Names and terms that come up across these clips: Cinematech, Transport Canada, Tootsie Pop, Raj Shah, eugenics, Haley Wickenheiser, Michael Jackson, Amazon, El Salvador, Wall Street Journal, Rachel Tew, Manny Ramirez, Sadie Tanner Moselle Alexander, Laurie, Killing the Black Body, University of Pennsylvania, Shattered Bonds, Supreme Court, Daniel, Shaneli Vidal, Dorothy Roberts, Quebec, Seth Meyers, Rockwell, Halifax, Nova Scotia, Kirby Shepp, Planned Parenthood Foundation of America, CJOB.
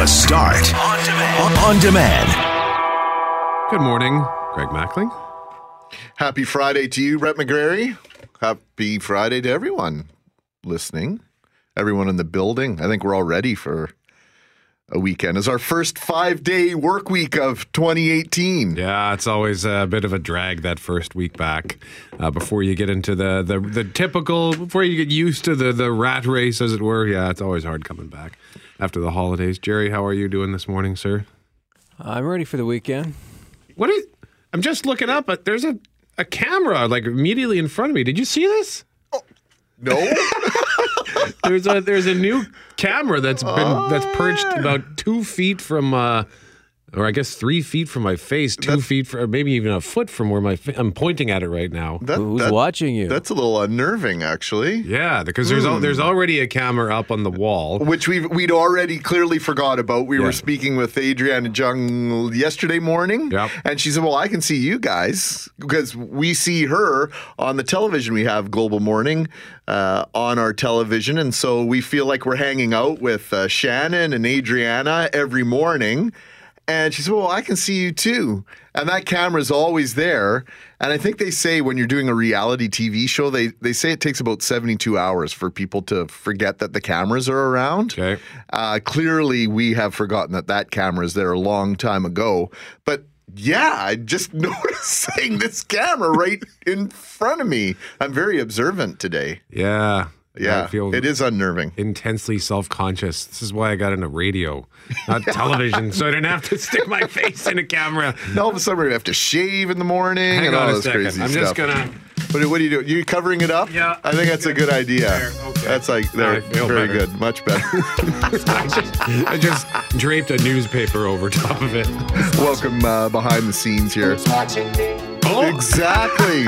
The Start on demand. Good morning, Greg Mackling. Happy Friday to you, Brett McGrary. Happy Friday to everyone listening, everyone in the building. I think we're all ready for a weekend. It's our first 5-day work week of 2018. Yeah, it's always a bit of a drag that first week back before you get into the typical, before you get used to the rat race, as it were. Yeah, it's always hard coming back after the holidays. Jerry, how are you doing this morning, sir? I'm ready for the weekend. What is? I'm just looking up, but there's a camera like immediately in front of me. Did you see this? Oh, no. There's a new camera that's perched about 2 feet from, or I guess 3 feet from my face, two feet from, maybe even a foot from where I'm pointing at it right now. Who's watching you? That's a little unnerving, actually. Yeah, because there's already a camera up on the wall, which we'd already clearly forgot about. We were speaking with Adriana Jung yesterday morning, and she said, "Well, I can see you guys because we see her on the television. We have Global Morning." On our television, and so we feel like we're hanging out with Shannon and Adriana every morning. And she said, well, I can see you too. And that camera's always there. And I think they say when you're doing a reality TV show, they say it takes about 72 hours for people to forget that the cameras are around. Okay. Clearly, we have forgotten that camera's there a long time ago. But yeah, I just noticing this camera right in front of me. I'm very observant today. Yeah, I feel it is unnerving. Intensely self-conscious. This is why I got into radio, not television, so I didn't have to stick my face in a camera. Now all of a sudden we have to shave in the morning. Hang and on all a this second. Crazy I'm stuff. Just gonna. But what are you doing? You covering it up? Yeah. I think that's a good idea. Okay. That's like they're very better. Good, much better. I just draped a newspaper over top of it. Welcome behind the scenes here. Who's watching me? Oh, exactly.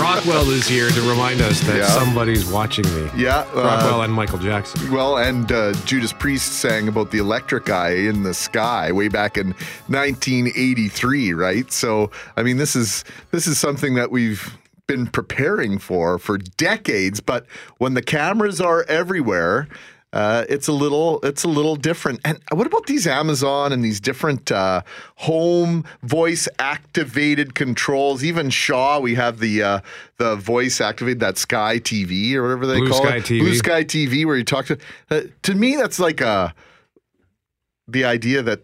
Rockwell is here to remind us that somebody's watching me. Yeah, Rockwell and Michael Jackson. Well, and Judas Priest sang about the electric eye in the sky way back in 1983, right? So, I mean, this is something that we've been preparing for decades, but when the cameras are everywhere, it's a little different. And what about these Amazon and these different home voice activated controls? Even Shaw, we have the voice activated, that Sky TV or whatever they call it. Blue Sky TV, where you talk to. To me, that's like the idea that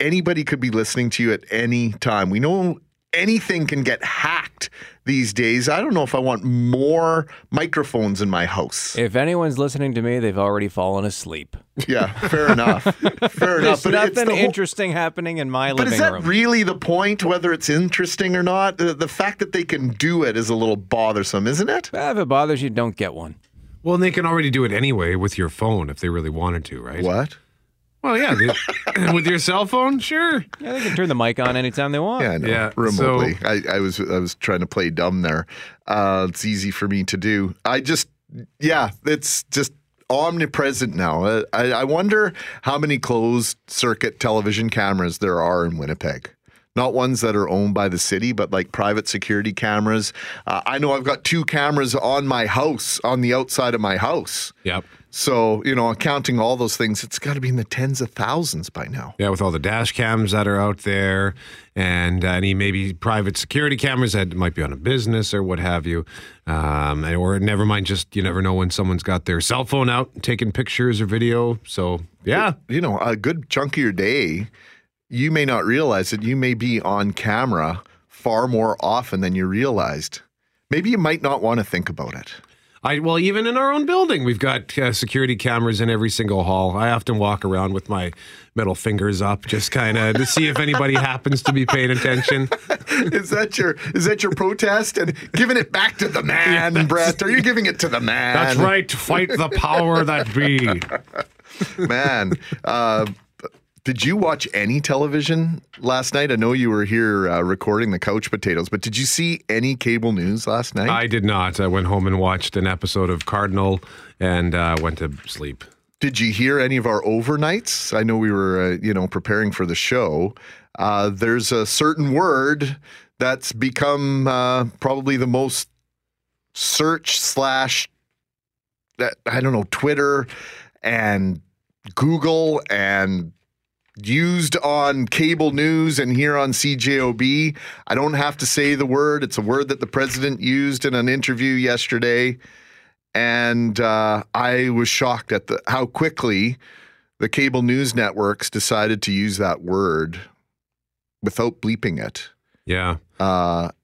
anybody could be listening to you at any time. We know anything can get hacked these days. I don't know if I want more microphones in my house. If anyone's listening to me, they've already fallen asleep. Yeah, fair enough. Fair enough. There's nothing interesting happening in my living room. But is that really the point, whether it's interesting or not? The fact that they can do it is a little bothersome, isn't it? If it bothers you, don't get one. Well, and they can already do it anyway with your phone if they really wanted to, right? What? Well, yeah, with your cell phone, sure. Yeah, they can turn the mic on anytime they want. Yeah, no, remotely. So, I was trying to play dumb there. It's easy for me to do. It's just omnipresent now. I wonder how many closed-circuit television cameras there are in Winnipeg. Not ones that are owned by the city, but like private security cameras. I know I've got 2 cameras on my house, on the outside of my house. Yep. So, counting all those things, it's got to be in the tens of thousands by now. Yeah, with all the dash cams that are out there and any maybe private security cameras that might be on a business or what have you. Or never mind, just you never know when someone's got their cell phone out taking pictures or video. So, yeah. A good chunk of your day, you may not realize that you may be on camera far more often than you realized. Maybe you might not want to think about it. Well, even in our own building, we've got security cameras in every single hall. I often walk around with my middle fingers up, just kind of to see if anybody happens to be paying attention. Is that your protest and giving it back to the man, yeah, Brett? Are you giving it to the man? That's right. Fight the power that be. Man, did you watch any television last night? I know you were here recording the Couch Potatoes, but did you see any cable news last night? I did not. I went home and watched an episode of Cardinal and went to sleep. Did you hear any of our overnights? I know we were, preparing for the show. There's a certain word that's become probably the most search / Twitter and Google and used on cable news and here on CJOB. I don't have to say the word. It's a word that the president used in an interview yesterday. And I was shocked at how quickly the cable news networks decided to use that word without bleeping it. Yeah.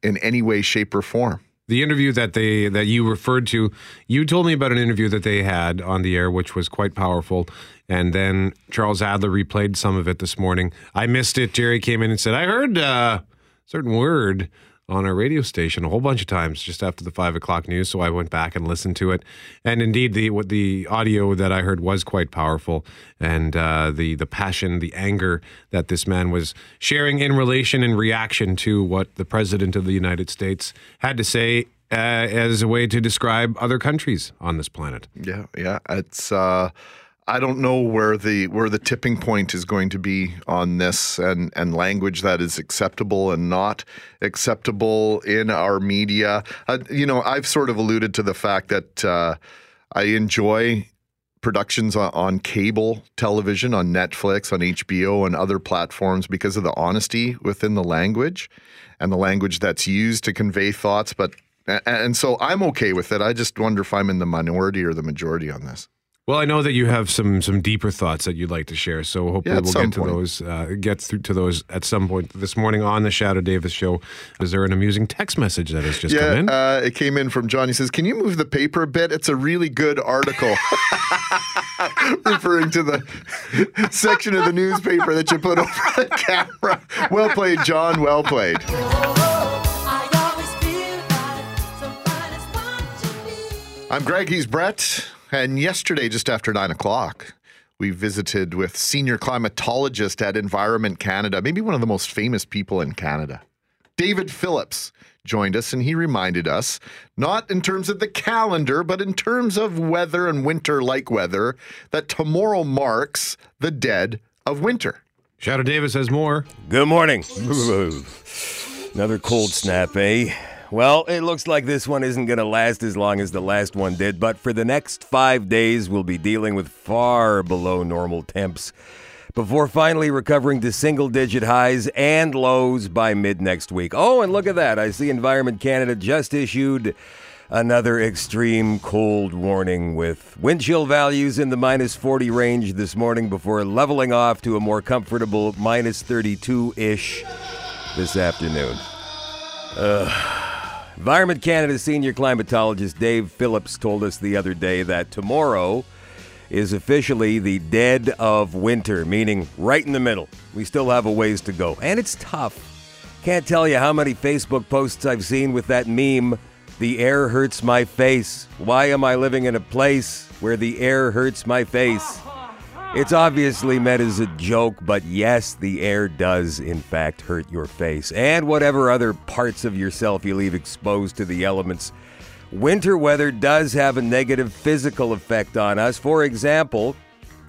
In any way, shape, or form. The interview that you referred to, you told me about an interview that they had on the air, which was quite powerful. And then Charles Adler replayed some of it this morning. I missed it. Jerry came in and said, I heard a certain word on our radio station a whole bunch of times just after the 5 o'clock news. So I went back and listened to it. And indeed, the audio that I heard was quite powerful. And the passion, the anger that this man was sharing in relation and reaction to what the president of the United States had to say as a way to describe other countries on this planet. Yeah, yeah. It's I don't know where the tipping point is going to be on this and language that is acceptable and not acceptable in our media. I've sort of alluded to the fact that I enjoy productions on cable television, on Netflix, on HBO, and other platforms because of the honesty within the language and the language that's used to convey thoughts. And so I'm okay with it. I just wonder if I'm in the minority or the majority on this. Well, I know that you have some deeper thoughts that you'd like to share, so hopefully we'll get through to those at some point this morning on the Shadoe Davis Show. Is there an amusing text message that has just come in? It came in from John. He says, can you move the paper a bit? It's a really good article. Referring to the section of the newspaper that you put over the camera. Well played, John. Well played. I'm Greg. He's Brett. And yesterday, just after 9 o'clock, we visited with senior climatologist at Environment Canada, maybe one of the most famous people in Canada. David Phillips joined us, and he reminded us, not in terms of the calendar, but in terms of weather and winter-like weather, that tomorrow marks the dead of winter. Shadoe Davis has more. Good morning. Another cold snap, eh? Well, it looks like this one isn't going to last as long as the last one did, but for the next 5 days, we'll be dealing with far below normal temps before finally recovering to single-digit highs and lows by mid-next week. Oh, and look at that. I see Environment Canada just issued another extreme cold warning with wind chill values in the minus 40 range this morning before leveling off to a more comfortable minus 32-ish this afternoon. Environment Canada senior climatologist Dave Phillips told us the other day that tomorrow is officially the dead of winter, meaning right in the middle. We still have a ways to go, and it's tough. Can't tell you how many Facebook posts I've seen with that meme, the air hurts my face. Why am I living in a place where the air hurts my face? It's obviously meant as a joke, but yes, the air does, in fact, hurt your face and whatever other parts of yourself you leave exposed to the elements. Winter weather does have a negative physical effect on us. For example,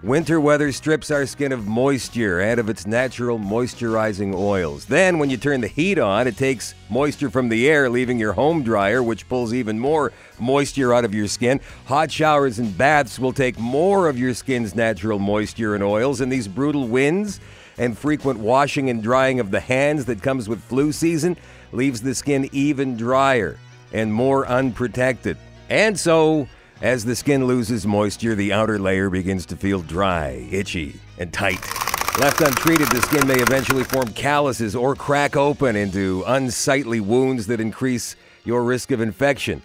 winter weather strips our skin of moisture and of its natural moisturizing oils. Then, when you turn the heat on, it takes moisture from the air, leaving your home dryer, which pulls even more moisture out of your skin. Hot showers and baths will take more of your skin's natural moisture and oils, and these brutal winds and frequent washing and drying of the hands that comes with flu season leaves the skin even drier and more unprotected. And so, as the skin loses moisture, the outer layer begins to feel dry, itchy, and tight. Left untreated, the skin may eventually form calluses or crack open into unsightly wounds that increase your risk of infection.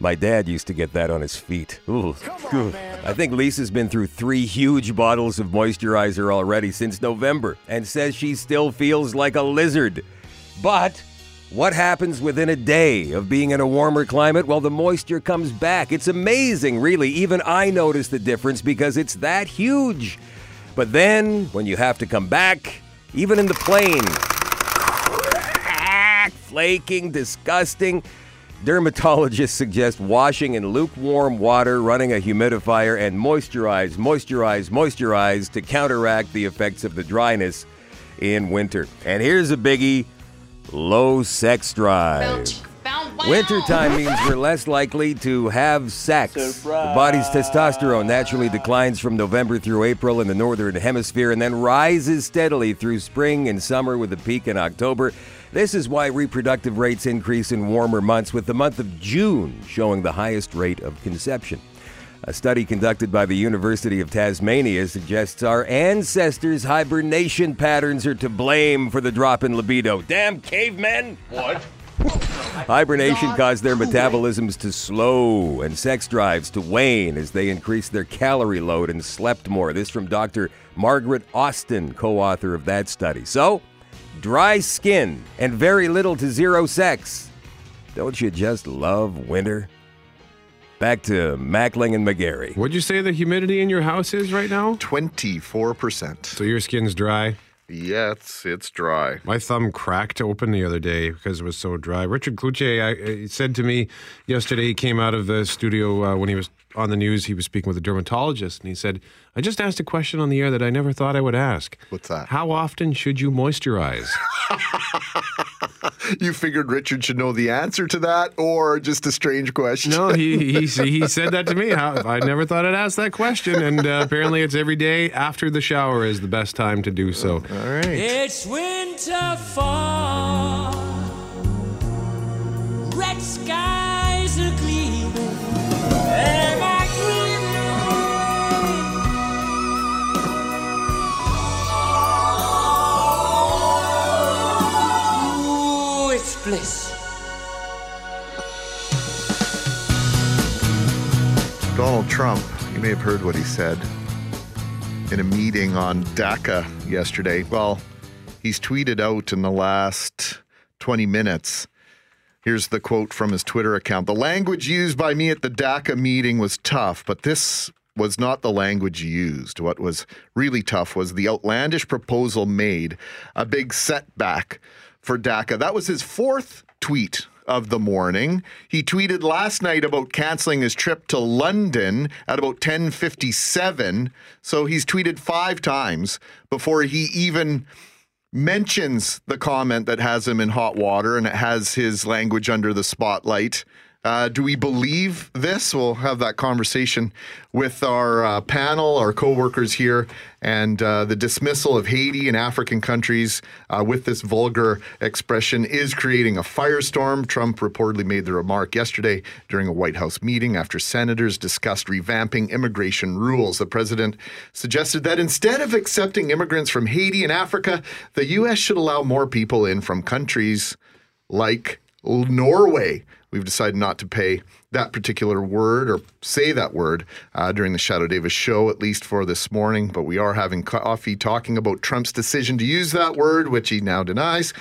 My dad used to get that on his feet. Ooh. On, I think Lisa's been through 3 huge bottles of moisturizer already since November and says she still feels like a lizard. But what happens within a day of being in a warmer climate? Well, the moisture comes back. It's amazing, really. Even I notice the difference because it's that huge. But then, when you have to come back, even in the plane, flaking, disgusting. Dermatologists suggest washing in lukewarm water, running a humidifier, and moisturize to counteract the effects of the dryness in winter. And here's a biggie. Low sex drive. Wintertime means we're less likely to have sex. Surprise. The body's testosterone naturally declines from November through April in the northern hemisphere and then rises steadily through spring and summer with a peak in October. This is why reproductive rates increase in warmer months, with the month of June showing the highest rate of conception. A study conducted by the University of Tasmania suggests our ancestors' hibernation patterns are to blame for the drop in libido. Damn cavemen! What? Hibernation caused their metabolisms to slow and sex drives to wane as they increased their calorie load and slept more. This from Dr. Margaret Austin, co-author of that study. So, dry skin and very little to zero sex. Don't you just love winter? Back to Mackling and McGarry. What'd you say the humidity in your house is right now? 24%. So your skin's dry? Yeah, it's dry. My thumb cracked open the other day because it was so dry. Richard Kluche said to me yesterday, he came out of the studio when he was on the news, he was speaking with a dermatologist, and he said, I just asked a question on the air that I never thought I would ask. What's that? How often should you moisturize? You figured Richard should know the answer to that, or just a strange question? No, he said that to me. I never thought I'd ask that question, and apparently it's every day after the shower is the best time to do so. All right. It's winter fall, red skies are gleaming, and I bliss. Donald Trump, you may have heard what he said in a meeting on DACA yesterday. Well, he's tweeted out in the last 20 minutes. Here's the quote from his Twitter account. The language used by me at the DACA meeting was tough, but this was not the language used. What was really tough was the outlandish proposal made, a big setback for DACA. That was his fourth tweet of the morning. He tweeted last night about canceling his trip to London at about 10:57. So he's tweeted 5 times before he even mentions the comment that has him in hot water and it has his language under the spotlight. Do we believe this? We'll have that conversation with our panel, our co-workers here, and the dismissal of Haiti and African countries with this vulgar expression is creating a firestorm. Trump reportedly made the remark yesterday during a White House meeting after senators discussed revamping immigration rules. The president suggested that instead of accepting immigrants from Haiti and Africa, the U.S. should allow more people in from countries like Norway. We've decided not to pay that particular word or say that word during the Shadoe Davis show, at least for this morning. But we are having coffee talking about Trump's decision to use that word, which he now denies,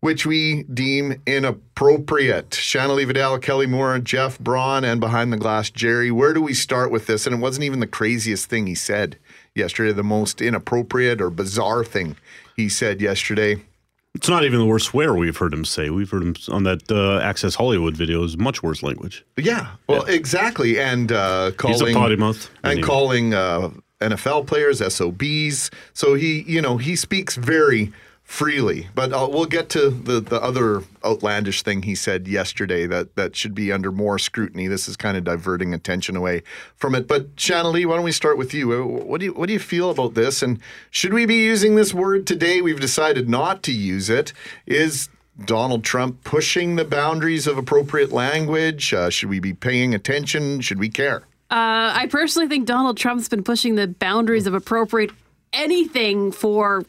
which we deem inappropriate. Shaneli Vidal, Kelly Moore, Jeff Braun, and Behind the Glass, Jerry. Where do we start with this? And it wasn't even the craziest thing he said yesterday, the most inappropriate or bizarre thing he said yesterday. It's not even the worst swear we've heard him say. We've heard him on that Access Hollywood video is much worse language. Yeah, well, yeah. Exactly. And calling, he's a potty mouth, and anyway, calling NFL players SOBs. So he, you know, he speaks very freely. But we'll get to the other outlandish thing he said yesterday that should be under more scrutiny. This is kind of diverting attention away from it. But Shaneli, why don't we start with you? What do you feel about this? And should we be using this word today? We've decided not to use it. Is Donald Trump pushing the boundaries of appropriate language? Should we be paying attention? Should we care? I personally think Donald Trump's been pushing the boundaries of appropriate anything for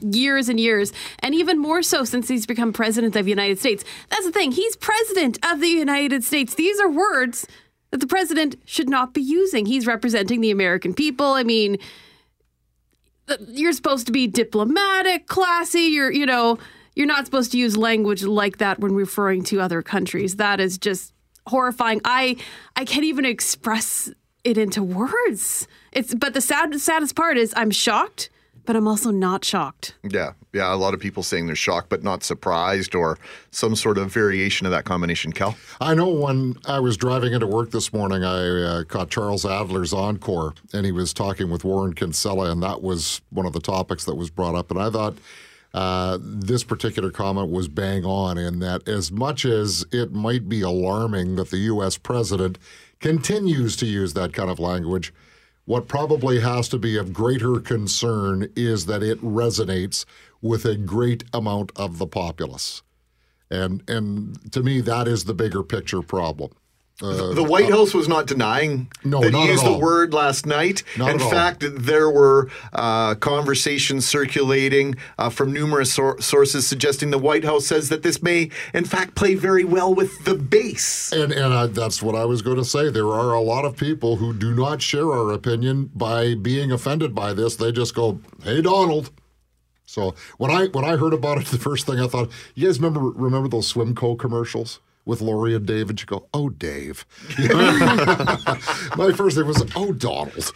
years and years, and even more so since he's become president of the United States. That's the thing. He's president of the United States. These are words that the president should not be using. He's representing the American people. I mean, you're supposed to be diplomatic, classy. You're not supposed to use language like that when referring to other countries. That is just horrifying. I can't even express it into words. But the saddest part is I'm shocked, but I'm also not shocked. Yeah. A lot of people saying they're shocked but not surprised, or some sort of variation of that combination. Kel? I know when I was driving into work this morning, I caught Charles Adler's Encore, and he was talking with Warren Kinsella, and that was one of the topics that was brought up. And I thought This particular comment was bang on in that as much as it might be alarming that the U.S. president continues to use that kind of language, what probably has to be of greater concern is that it resonates with a great amount of the populace. And to me, that is the bigger picture problem. The White House was not denying that he used the word last night. In fact, there were conversations circulating from numerous sources suggesting the White House says that this may, in fact, play very well with the base. And that's what I was going to say. There are a lot of people who do not share our opinion by being offended by this. They just go, hey, Donald. So when I heard about it, the first thing I thought, you guys remember those Swimco commercials with Laurie and David? You go, oh, Dave. My first thing was, oh, Donald.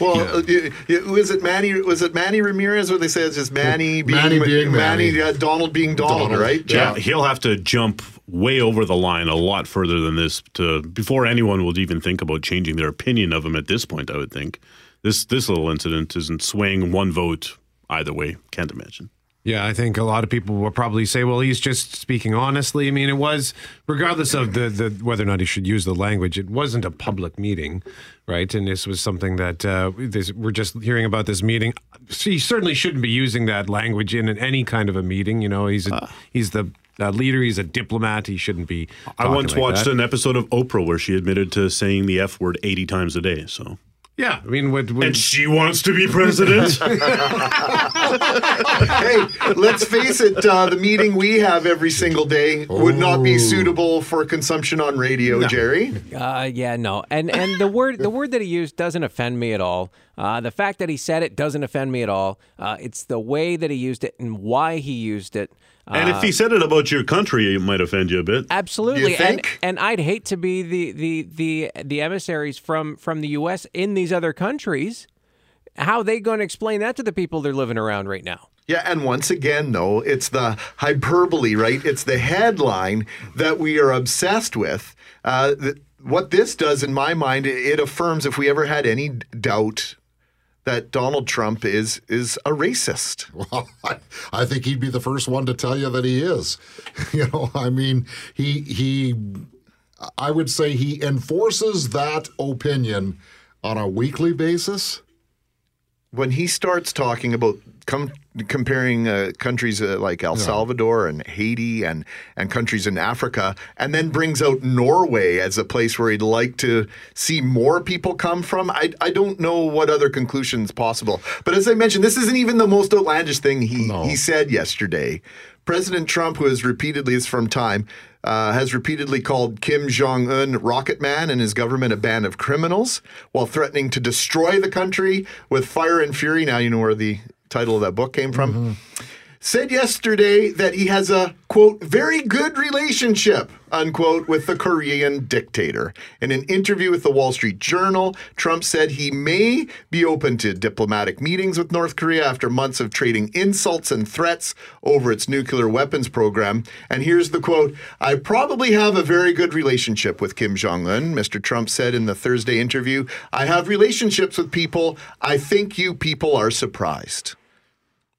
Well, yeah. Was it Manny Ramirez? Or they say it's just Manny being Manny. Donald being Donald, right? Yeah. He'll have to jump way over the line a lot further than this before anyone would even think about changing their opinion of him at this point, I would think. This little incident isn't swaying one vote either way. Can't imagine. Yeah, I think a lot of people will probably say, well, he's just speaking honestly. I mean, it was, regardless of whether or not he should use the language, it wasn't a public meeting, right? And this was something that we're just hearing about this meeting. He certainly shouldn't be using that language in any kind of a meeting. You know, he's the leader, he's a diplomat, he shouldn't be talking like that. I once watched an episode of Oprah where she admitted to saying the F word 80 times a day, so... Yeah, I mean, and she wants to be president. Hey, let's face it, the meeting we have every single day would not be suitable for consumption on radio, no. Jerry. And the word that he used doesn't offend me at all. The fact that he said it doesn't offend me at all. It's the way that he used it and why he used it. And if he said it about your country, it might offend you a bit. Absolutely. And I'd hate to be the emissaries from the U.S. in these other countries. How are they going to explain that to the people they're living around right now? Yeah, and once again, though, it's the hyperbole, right? It's the headline that we are obsessed with. What this does, in my mind, it affirms, if we ever had any doubt, that Donald Trump is a racist. Well, I think he'd be the first one to tell you that he is. You know, I mean, I would say he enforces that opinion on a weekly basis. When he starts talking about comparing countries like El Salvador and Haiti and countries in Africa, and then brings out Norway as a place where he'd like to see more people come from, I don't know what other conclusion's possible. But as I mentioned, this isn't even the most outlandish thing he said yesterday. President Trump, who has repeatedly, is from time, has repeatedly called Kim Jong-un Rocket Man and his government a band of criminals, while threatening to destroy the country with fire and fury. Now you know where the title of that book came from. Mm-hmm. Said yesterday that he has a, quote, very good relationship, unquote, with the Korean dictator. In an interview with the Wall Street Journal, Trump said he may be open to diplomatic meetings with North Korea after months of trading insults and threats over its nuclear weapons program. And here's the quote, "I probably have a very good relationship with Kim Jong-un," Mr. Trump said in the Thursday interview. "I have relationships with people. I think you people are surprised."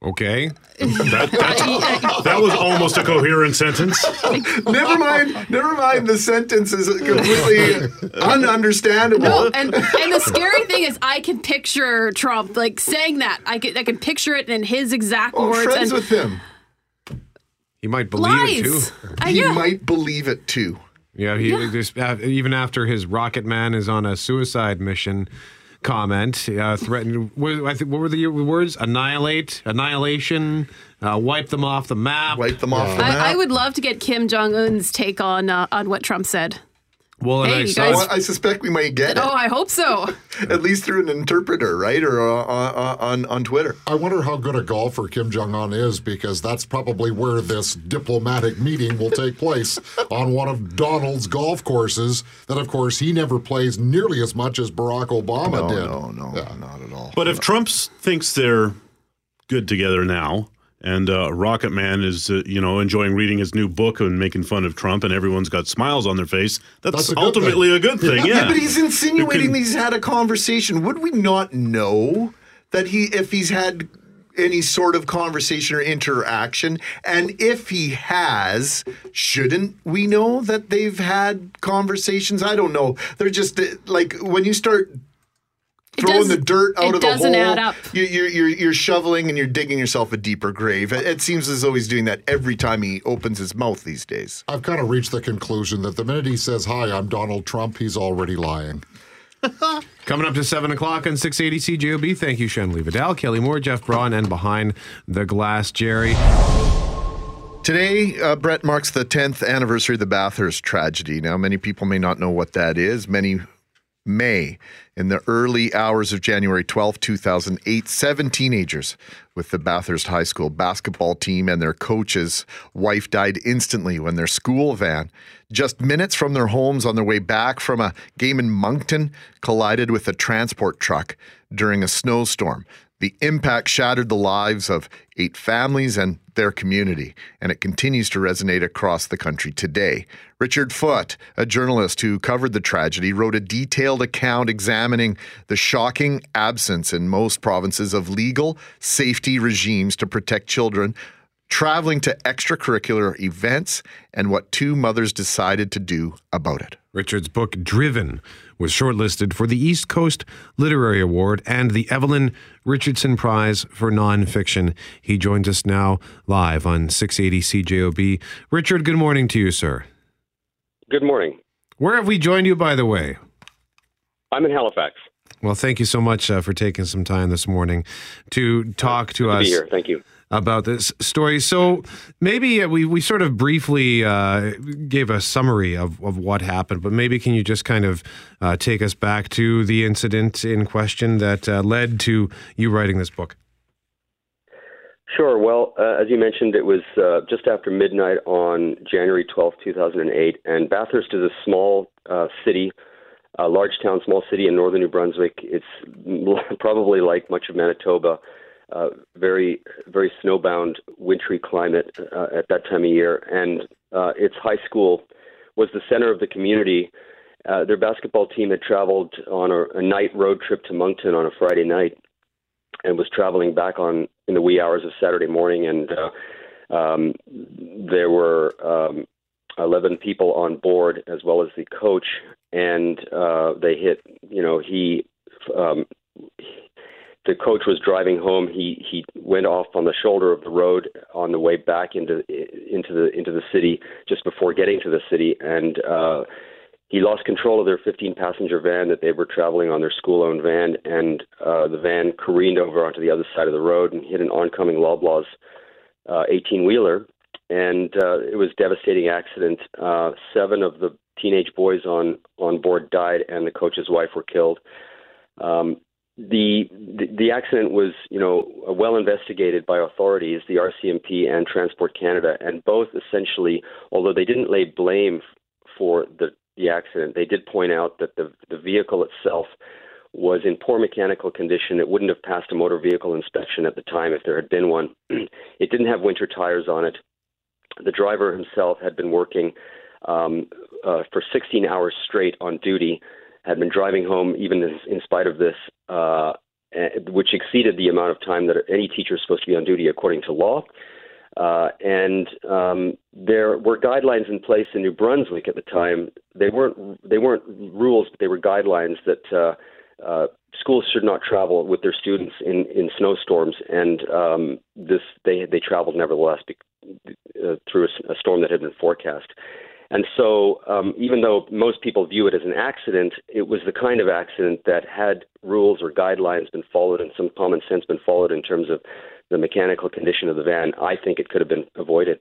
Okay. That was almost a coherent sentence. Never mind. The sentence is completely ununderstandable. No, and the scary thing is I can picture Trump like saying that. I can picture it in his exact words. Friends with him. He might believe it too. He might believe it too. Yeah, even after his Rocket Man is on a suicide mission comment, threatened, what were the words? Annihilate, annihilation, wipe them off the map. I would love to get Kim Jong-un's take on what Trump said. Well, hey, I suspect we might get it. Oh, I hope so. At least through an interpreter, right? Or on Twitter. I wonder how good a golfer Kim Jong-un is, because that's probably where this diplomatic meeting will take place, on one of Donald's golf courses that, of course, he never plays nearly as much as Barack Obama did. No, not at all. But if Trump thinks they're good together now, and Rocket Man is, enjoying reading his new book and making fun of Trump, and everyone's got smiles on their face, that's ultimately a good thing. Yeah, but he's insinuating that he's had a conversation. Would we not know that he, if he's had any sort of conversation or interaction? And if he has, shouldn't we know that they've had conversations? I don't know. They're just like when you start throwing the dirt out of the hole. It doesn't add up. You're shoveling and you're digging yourself a deeper grave. It seems as though he's doing that every time he opens his mouth these days. I've kind of reached the conclusion that the minute he says, "Hi, I'm Donald Trump," he's already lying. Coming up to 7 o'clock on 680 CJOB. Thank you, Shaneli Vidal, Kelly Moore, Jeff Braun, and Behind the Glass, Jerry. Today, Brett, marks the 10th anniversary of the Bathurst tragedy. Now, many people may not know what that is. Many may. In the early hours of January 12, 2008, 7 teenagers with the Bathurst High School basketball team and their coach's wife died instantly when their school van, just minutes from their homes on their way back from a game in Moncton, collided with a transport truck during a snowstorm. The impact shattered the lives of 8 families and their community, and it continues to resonate across the country today. Richard Foote, a journalist who covered the tragedy, wrote a detailed account examining the shocking absence in most provinces of legal safety regimes to protect children traveling to extracurricular events and what 2 mothers decided to do about it. Richard's book, Driven, was shortlisted for the East Coast Literary Award and the Evelyn Richardson Prize for Nonfiction. He joins us now live on 680 CJOB. Richard, good morning to you, sir. Good morning. Where have we joined you, by the way? I'm in Halifax. Well, thank you so much for taking some time this morning to talk to us. Good to be here. Thank you. About this story. So maybe we sort of briefly gave a summary of what happened, but maybe can you just kind of take us back to the incident in question that led to you writing this book? Sure. Well, as you mentioned, it was just after midnight on January 12, 2008, and Bathurst is a small city, a large town, small city in northern New Brunswick. It's probably like much of Manitoba, very, very snowbound, wintry climate at that time of year. And its high school was the center of the community. Their basketball team had traveled on a night road trip to Moncton on a Friday night and was traveling back on in the wee hours of Saturday morning. And there were 11 people on board as well as the coach. And they hit, you know, the coach was driving home. He went off on the shoulder of the road on the way back into the city just before getting to the city, and he lost control of their 15-passenger van that they were traveling on, their school-owned van, and the van careened over onto the other side of the road and hit an oncoming Loblaws 18-wheeler, and it was a devastating accident. 7 of the teenage boys on board died, and the coach's wife were killed. The accident was, you know, well investigated by authorities, the RCMP and Transport Canada, and both essentially, although they didn't lay blame for the accident, they did point out that the vehicle itself was in poor mechanical condition. It wouldn't have passed a motor vehicle inspection at the time if there had been one. It didn't have winter tires on it. The driver himself had been working for 16 hours straight on duty, had been driving home even in spite of this, which exceeded the amount of time that any teacher is supposed to be on duty according to law. And there were guidelines in place in New Brunswick at the time. They weren't rules, but they were guidelines that schools should not travel with their students in snowstorms. And they traveled nevertheless through a storm that had been forecast. And so even though most people view it as an accident, it was the kind of accident that had rules or guidelines been followed and some common sense been followed in terms of the mechanical condition of the van, I think it could have been avoided.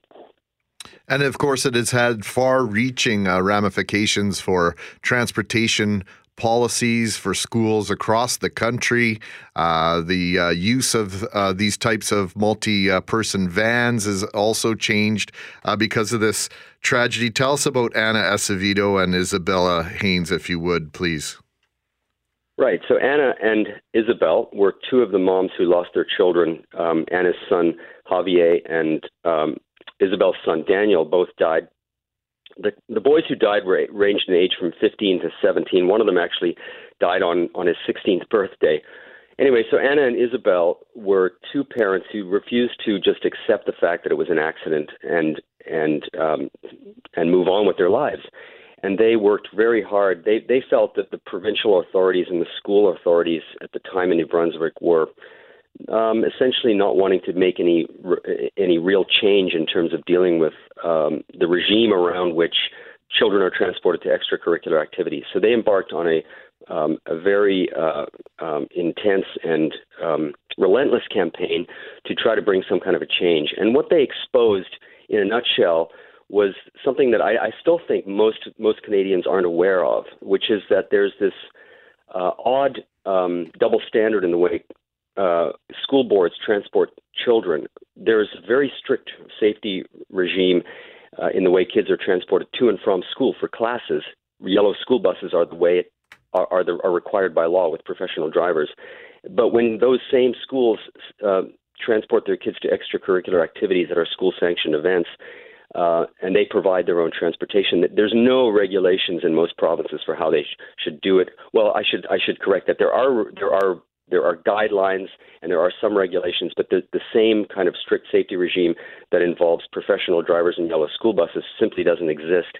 And of course, it has had far-reaching ramifications for transportation policies for schools across the country. The use of these types of multi-person vans is also changed because of this tragedy. Tell us about Anna Acevedo and Isabella Haynes, if you would, please. Right. So Anna and Isabel were 2 of the moms who lost their children. Anna's son, Javier, and Isabel's son, Daniel, both died. The boys who died were ranged in age from 15 to 17. One of them actually died on his 16th birthday. Anyway, so Anna and Isabel were two parents who refused to just accept the fact that it was an accident and move on with their lives. And they worked very hard. They felt that the provincial authorities and the school authorities at the time in New Brunswick were essentially not wanting to make any real change in terms of dealing with the regime around which children are transported to extracurricular activities. So they embarked on a very intense and relentless campaign to try to bring some kind of a change. And what they exposed, in a nutshell, was something that I still think most Canadians aren't aware of, which is that there's this odd double standard in the way school boards transport children. There's a very strict safety regime in the way kids are transported to and from school for classes. Yellow school buses are the way are required by law with professional drivers. But when those same schools transport their kids to extracurricular activities that are school-sanctioned events, and they provide their own transportation, there's no regulations in most provinces for how they should do it. Well, I should correct that. There are guidelines and there are some regulations, but the same kind of strict safety regime that involves professional drivers and yellow school buses simply doesn't exist.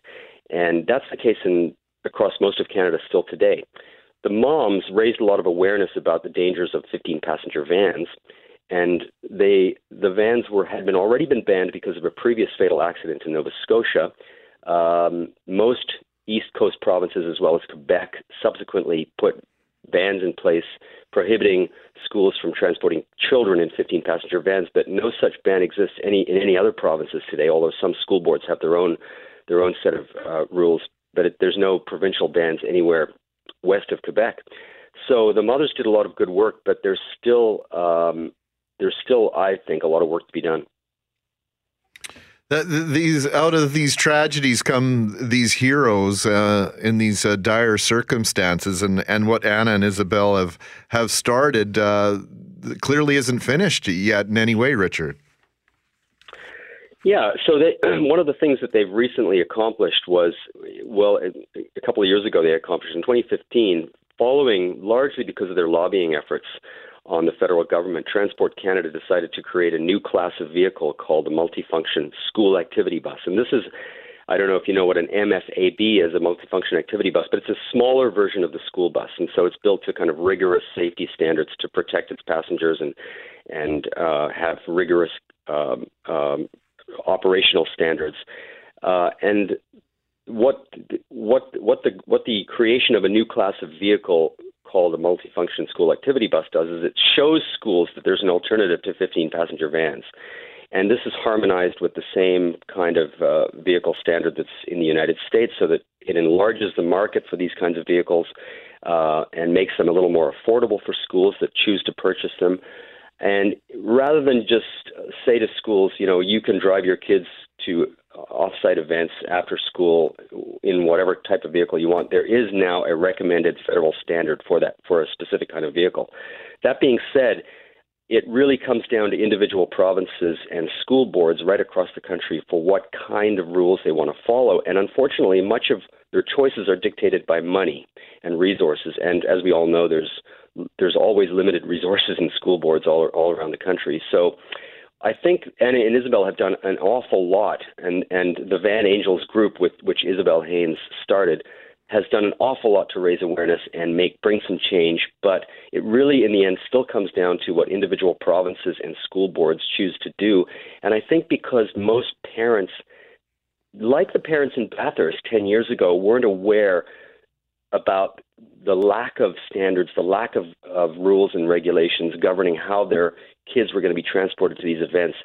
And that's the case across most of Canada still today. The moms raised a lot of awareness about the dangers of 15-passenger vans, and the vans had already been banned because of a previous fatal accident in Nova Scotia. Most East Coast provinces, as well as Quebec, subsequently put bans in place prohibiting schools from transporting children in 15-passenger vans, but no such ban exists in any other provinces today, although some school boards have their own set of rules, but there's no provincial bans anywhere west of Quebec. So the mothers did a lot of good work, but there's still, I think, a lot of work to be done. Out of these tragedies come these heroes in these dire circumstances, and what Anna and Isabel have started clearly isn't finished yet in any way, Richard. Yeah, so one of the things that they've recently accomplished was, well, a couple of years ago they accomplished in 2015, following largely because of their lobbying efforts on the federal government, Transport Canada decided to create a new class of vehicle called the multifunction school activity bus. And this is, I don't know if you know what an MFAB is, a multifunction activity bus, but it's a smaller version of the school bus. And so it's built to kind of rigorous safety standards to protect its passengers and have rigorous operational standards. And what the creation of a new class of vehicle called a multifunction school activity bus does is it shows schools that there's an alternative to 15-passenger vans. And this is harmonized with the same kind of vehicle standard that's in the United States, so that it enlarges the market for these kinds of vehicles and makes them a little more affordable for schools that choose to purchase them. And rather than just say to schools, you know, you can drive your kids to off-site events after school in whatever type of vehicle you want, there is now a recommended federal standard for that, for a specific kind of vehicle. That being said, it really comes down to individual provinces and school boards right across the country for what kind of rules they want to follow. And unfortunately, much of their choices are dictated by money and resources. And as we all know, there's always limited resources in school boards all around the country. So I think Anna and Isabel have done an awful lot, and the Van Angels group, with which Isabel Haynes started, has done an awful lot to raise awareness and bring some change. But it really, in the end, still comes down to what individual provinces and school boards choose to do. And I think because most parents, like the parents in Bathurst 10 years ago, weren't aware about the lack of standards, the lack of rules and regulations governing how their kids were going to be transported to these events,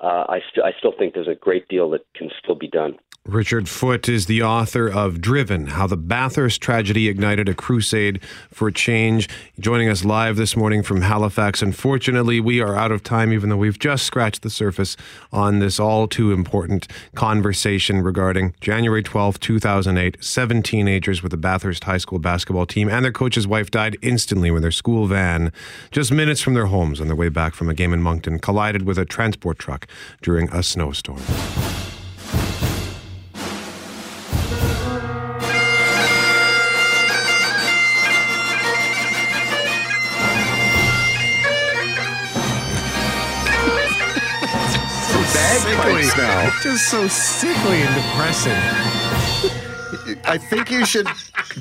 I still think there's a great deal that can still be done. Richard Foote is the author of Driven, How the Bathurst Tragedy Ignited a Crusade for Change, joining us live this morning from Halifax. Unfortunately, we are out of time, even though we've just scratched the surface on this all too important conversation regarding January 12, 2008. 7 teenagers with the Bathurst High School basketball team and their coach's wife died instantly when their school van, just minutes from their homes on their way back from a game in Moncton, collided with a transport truck during a snowstorm. bagpipes now. Just so sickly and depressing. I think you should,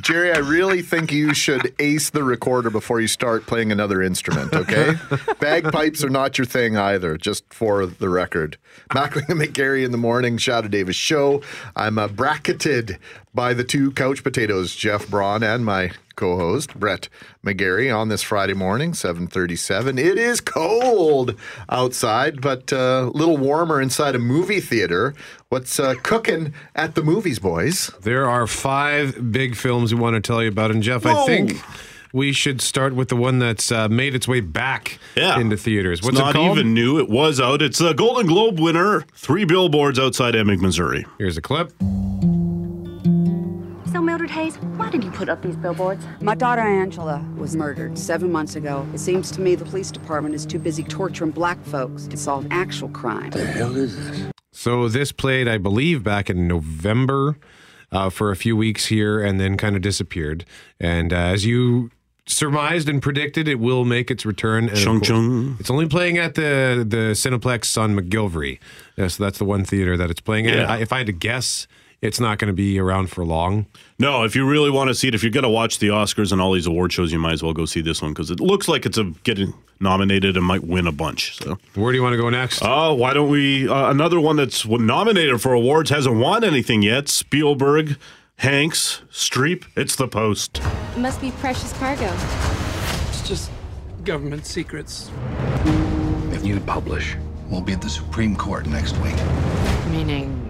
Jerry, I really think you should ace the recorder before you start playing another instrument, okay? Bagpipes are not your thing either, just for the record. Mackling and McGarry in the morning, Shadoe Davis show. I'm bracketed by the two couch potatoes, Jeff Braun and my co-host, Brett McGrary, on this Friday morning, 7:37. It is cold outside, but a little warmer inside a movie theater. What's cooking at the movies, boys? There are 5 big films we want to tell you about. And, Jeff, whoa. I think we should start with the one that's made its way back into theaters. What's it called? It's not even new. It was out. It's a Golden Globe winner, 3 Billboards Outside Ebbing, Missouri. Here's a clip. So, Mildred Hayes, why did you put up these billboards? My daughter Angela was murdered 7 months ago. It seems to me the police department is too busy torturing black folks to solve actual crime. The hell is this? So this played, I believe, back in November for a few weeks here and then kind of disappeared. And as you surmised and predicted, it will make its return. Chung. It's only playing at the Cineplex on McGilvery. Yeah, so that's the one theater that it's playing at. If I had to guess, it's not going to be around for long. No, if you really want to see it, if you're going to watch the Oscars and all these award shows, you might as well go see this one because it looks like it's getting nominated and might win a bunch. So, where do you want to go next? Oh, why don't we? Another one that's nominated for awards, hasn't won anything yet. Spielberg, Hanks, Streep. It's The Post. It must be precious cargo. It's just government secrets. If you publish, we'll be at the Supreme Court next week. Meaning?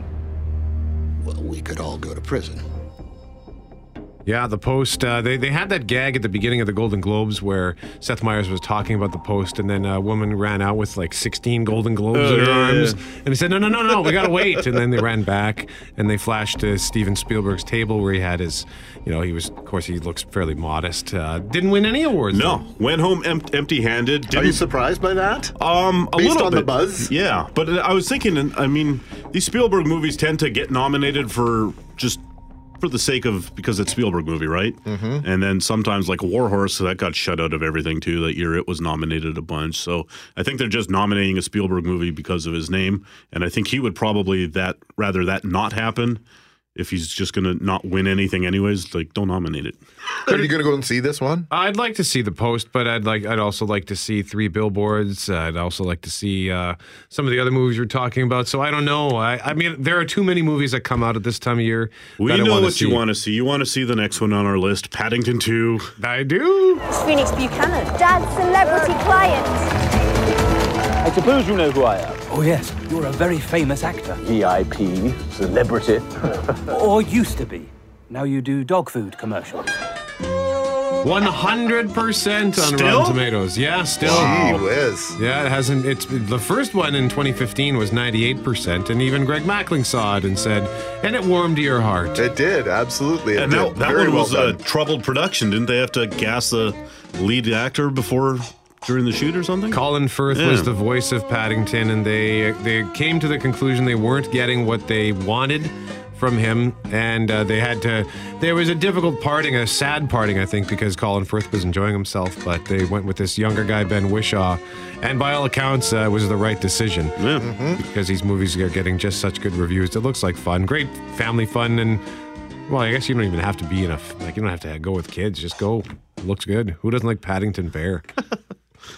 Well, we could all go to prison. Yeah, The Post, they had that gag at the beginning of the Golden Globes where Seth Meyers was talking about The Post, and then a woman ran out with like 16 Golden Globes in her arms. And he said, no, we got to wait. And then they ran back, and they flashed to Steven Spielberg's table where he had his, he was, of course, he looks fairly modest. Didn't win any awards. No, though. Went home empty-handed. Are you surprised by that? A little bit. Based on the buzz? Yeah, but I was thinking, these Spielberg movies tend to get nominated because it's a Spielberg movie, right? Mm-hmm. And then sometimes like War Horse, that got shut out of everything too that year. It was nominated a bunch. So I think they're just nominating a Spielberg movie because of his name. And I think he would probably rather that not happen if he's just going to not win anything anyways. Like, don't nominate it. Are you going to go and see this one? I'd like to see The Post, but I'd also like to see 3 Billboards. I'd also like to see some of the other movies we're talking about. So I don't know. I mean, there are too many movies that come out at this time of year. We know what you want to see. You want to see the next one on our list, Paddington 2. I do. It's Phoenix Buchanan. Dad's celebrity client. I suppose you know who I am. Oh, yes. You're a very famous actor. VIP, celebrity. Or used to be. Now you do dog food commercials. 100% on Rotten Tomatoes. Yeah, still. Gee whiz. Yeah, it hasn't. It's the first one in 2015 was 98%, and even Greg Mackling saw it and said, and it warmed to your heart. It did, absolutely. It and did. That one was a troubled production. Didn't they have to gas the lead actor during the shoot or something? Colin Firth was the voice of Paddington, and they came to the conclusion they weren't getting what they wanted from him, and there was a difficult parting, a sad parting, I think, because Colin Firth was enjoying himself, but they went with this younger guy, Ben Whishaw, and by all accounts, it was the right decision, because these movies are getting just such good reviews. It looks like fun, great family fun, and, well, I guess you don't even have to be you don't have to go with kids, just go, it looks good. Who doesn't like Paddington Bear?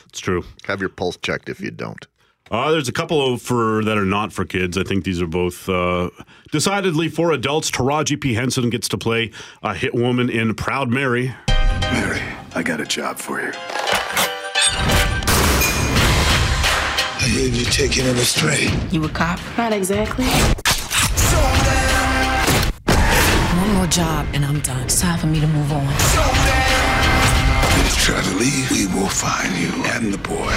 It's true. Have your pulse checked if you don't. There's a couple that are not for kids. I think these are both decidedly for adults. Taraji P. Henson gets to play a hit woman in Proud Mary. Mary, I got a job for you. I hear you taking him astray. You a cop? Not exactly. One more job and I'm done. It's time for me to move on. If you try to leave, we will find you and the boy.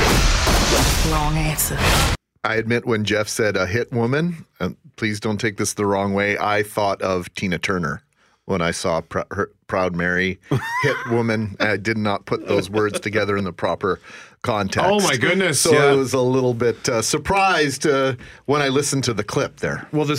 Wrong answer. I admit, when Jeff said a hit woman, and please don't take this the wrong way, I thought of Tina Turner when I saw Proud Mary, hit woman. I did not put those words together in the proper context. Oh, my goodness. So yeah. I was a little bit surprised when I listened to the clip there. Well, the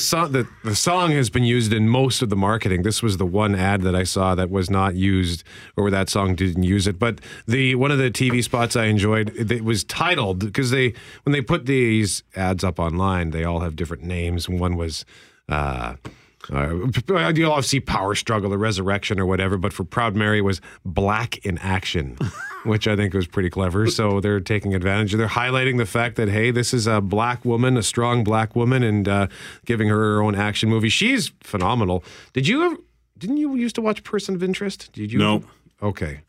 song has been used in most of the marketing. This was the one ad that I saw that was not used, or where that song didn't use it. But one of the TV spots I enjoyed, it was titled, because when they put these ads up online, they all have different names. One was... you'll all see Power Struggle, The Resurrection, or whatever, but for Proud Mary was Black in Action, which I think was pretty clever. So they're taking advantage of, they're highlighting the fact that, hey, this is a black woman, a strong black woman, and giving her own action movie. She's phenomenal. Didn't you used to watch Person of Interest? Did you? No. Okay.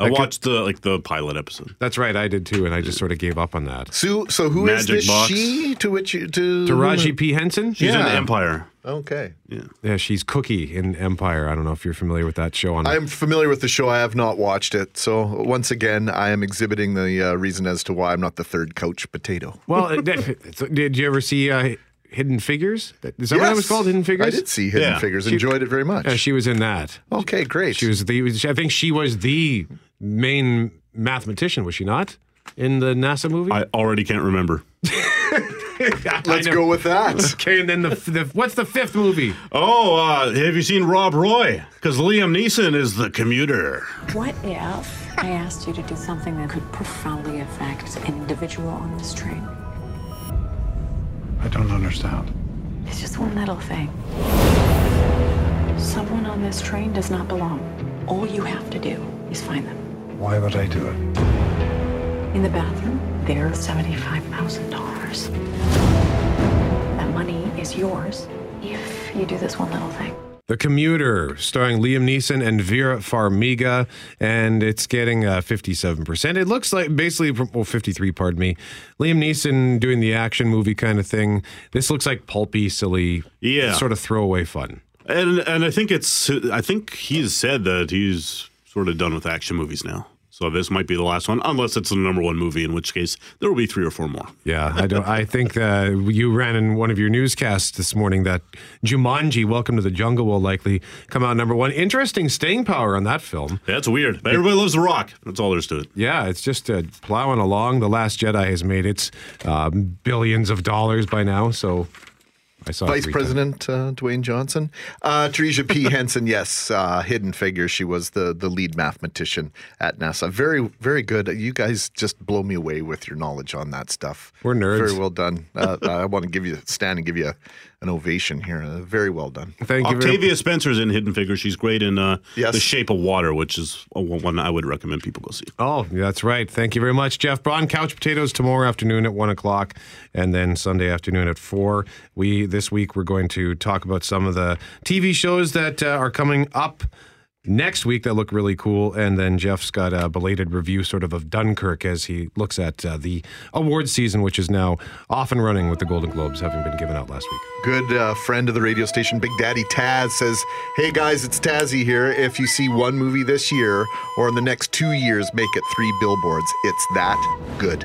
I watched the pilot episode. That's right, I did too, and I just sort of gave up on that. So who Magic is this Box. She to which you to Taraji P. Henson? She's in Empire. Okay. Yeah, she's Cookie in Empire. I don't know if you're familiar with that show. I'm familiar with the show. I have not watched it. So once again, I am exhibiting the reason as to why I'm not the third couch potato. Well, did you ever see Hidden Figures? Is that what it was called? Hidden Figures? I did see Hidden Figures. Enjoyed it very much. She was in that. Okay, great. I think she was the main mathematician, was she not, in the NASA movie? I already can't remember. Let's go with that. Okay, and then what's the fifth movie? Oh, have you seen Rob Roy? Because Liam Neeson is the commuter. What if I asked you to do something that could profoundly affect an individual on this train? I don't understand. It's just one little thing. Someone on this train does not belong. All you have to do is find them. Why would I do it? In the bathroom, there's $75,000. That money is yours if you do this one little thing. The Commuter, starring Liam Neeson and Vera Farmiga, and it's getting 57%. It looks like, 53, pardon me. Liam Neeson doing the action movie kind of thing. This looks like pulpy, silly, sort of throwaway fun. And I think he's said that he's sort of done with action movies now. So this might be the last one, unless it's the number one movie, in which case there will be three or four more. Yeah, I think you ran in one of your newscasts this morning that Jumanji, Welcome to the Jungle, will likely come out number one. Interesting staying power on that film. That's weird. But everybody loves The Rock. That's all there's to it. Yeah, it's just plowing along. The Last Jedi has made its billions of dollars by now, so... Vice President Dwayne Johnson. Taraji P. Henson, yes, Hidden Figures. She was the lead mathematician at NASA. Very, very good. You guys just blow me away with your knowledge on that stuff. We're nerds. Very well done. I want to give you an ovation here. Very well done. Thank you. Octavia Spencer's in Hidden Figures. She's great in The Shape of Water, which is one I would recommend people go see. Oh, that's right. Thank you very much, Jeff Braun. Couch Potatoes tomorrow afternoon at 1 o'clock, and then Sunday afternoon at 4. This week, we're going to talk about some of the TV shows that are coming up next week that look really cool. And then Jeff's got a belated review of Dunkirk as he looks at the awards season, which is now off and running with the Golden Globes having been given out last week. Good friend of the radio station, Big Daddy Taz, says, "Hey guys, it's Tazzy here. If you see one movie this year or in the next 2 years, make it 3 billboards. It's that good."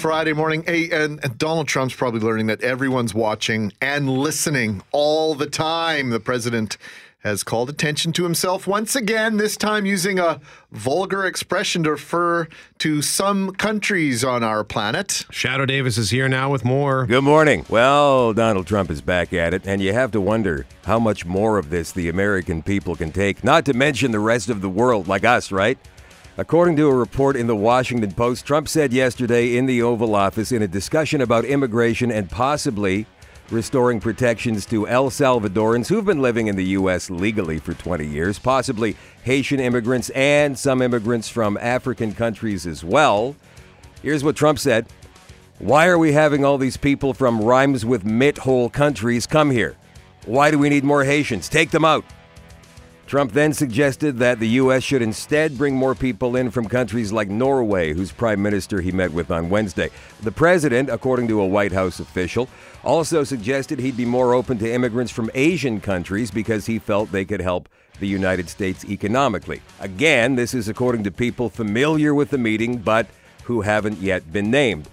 Friday morning. Hey, and Donald Trump's probably learning that everyone's watching and listening all the time. The president has called attention to himself once again, this time using a vulgar expression to refer to some countries on our planet. Shadoe Davis is here now with more. Good morning. Well, Donald Trump is back at it, and you have to wonder how much more of this the American people can take, not to mention the rest of the world, like us, right? According to a report in the Washington Post, Trump said yesterday in the Oval Office in a discussion about immigration and possibly restoring protections to El Salvadorans who've been living in the U.S. legally for 20 years, possibly Haitian immigrants and some immigrants from African countries as well. Here's what Trump said. "Why are we having all these people from rhymes with mithole countries come here? Why do we need more Haitians? Take them out." Trump then suggested that the U.S. should instead bring more people in from countries like Norway, whose prime minister he met with on Wednesday. The president, according to a White House official, also suggested he'd be more open to immigrants from Asian countries because he felt they could help the United States economically. Again, this is according to people familiar with the meeting, but who haven't yet been named.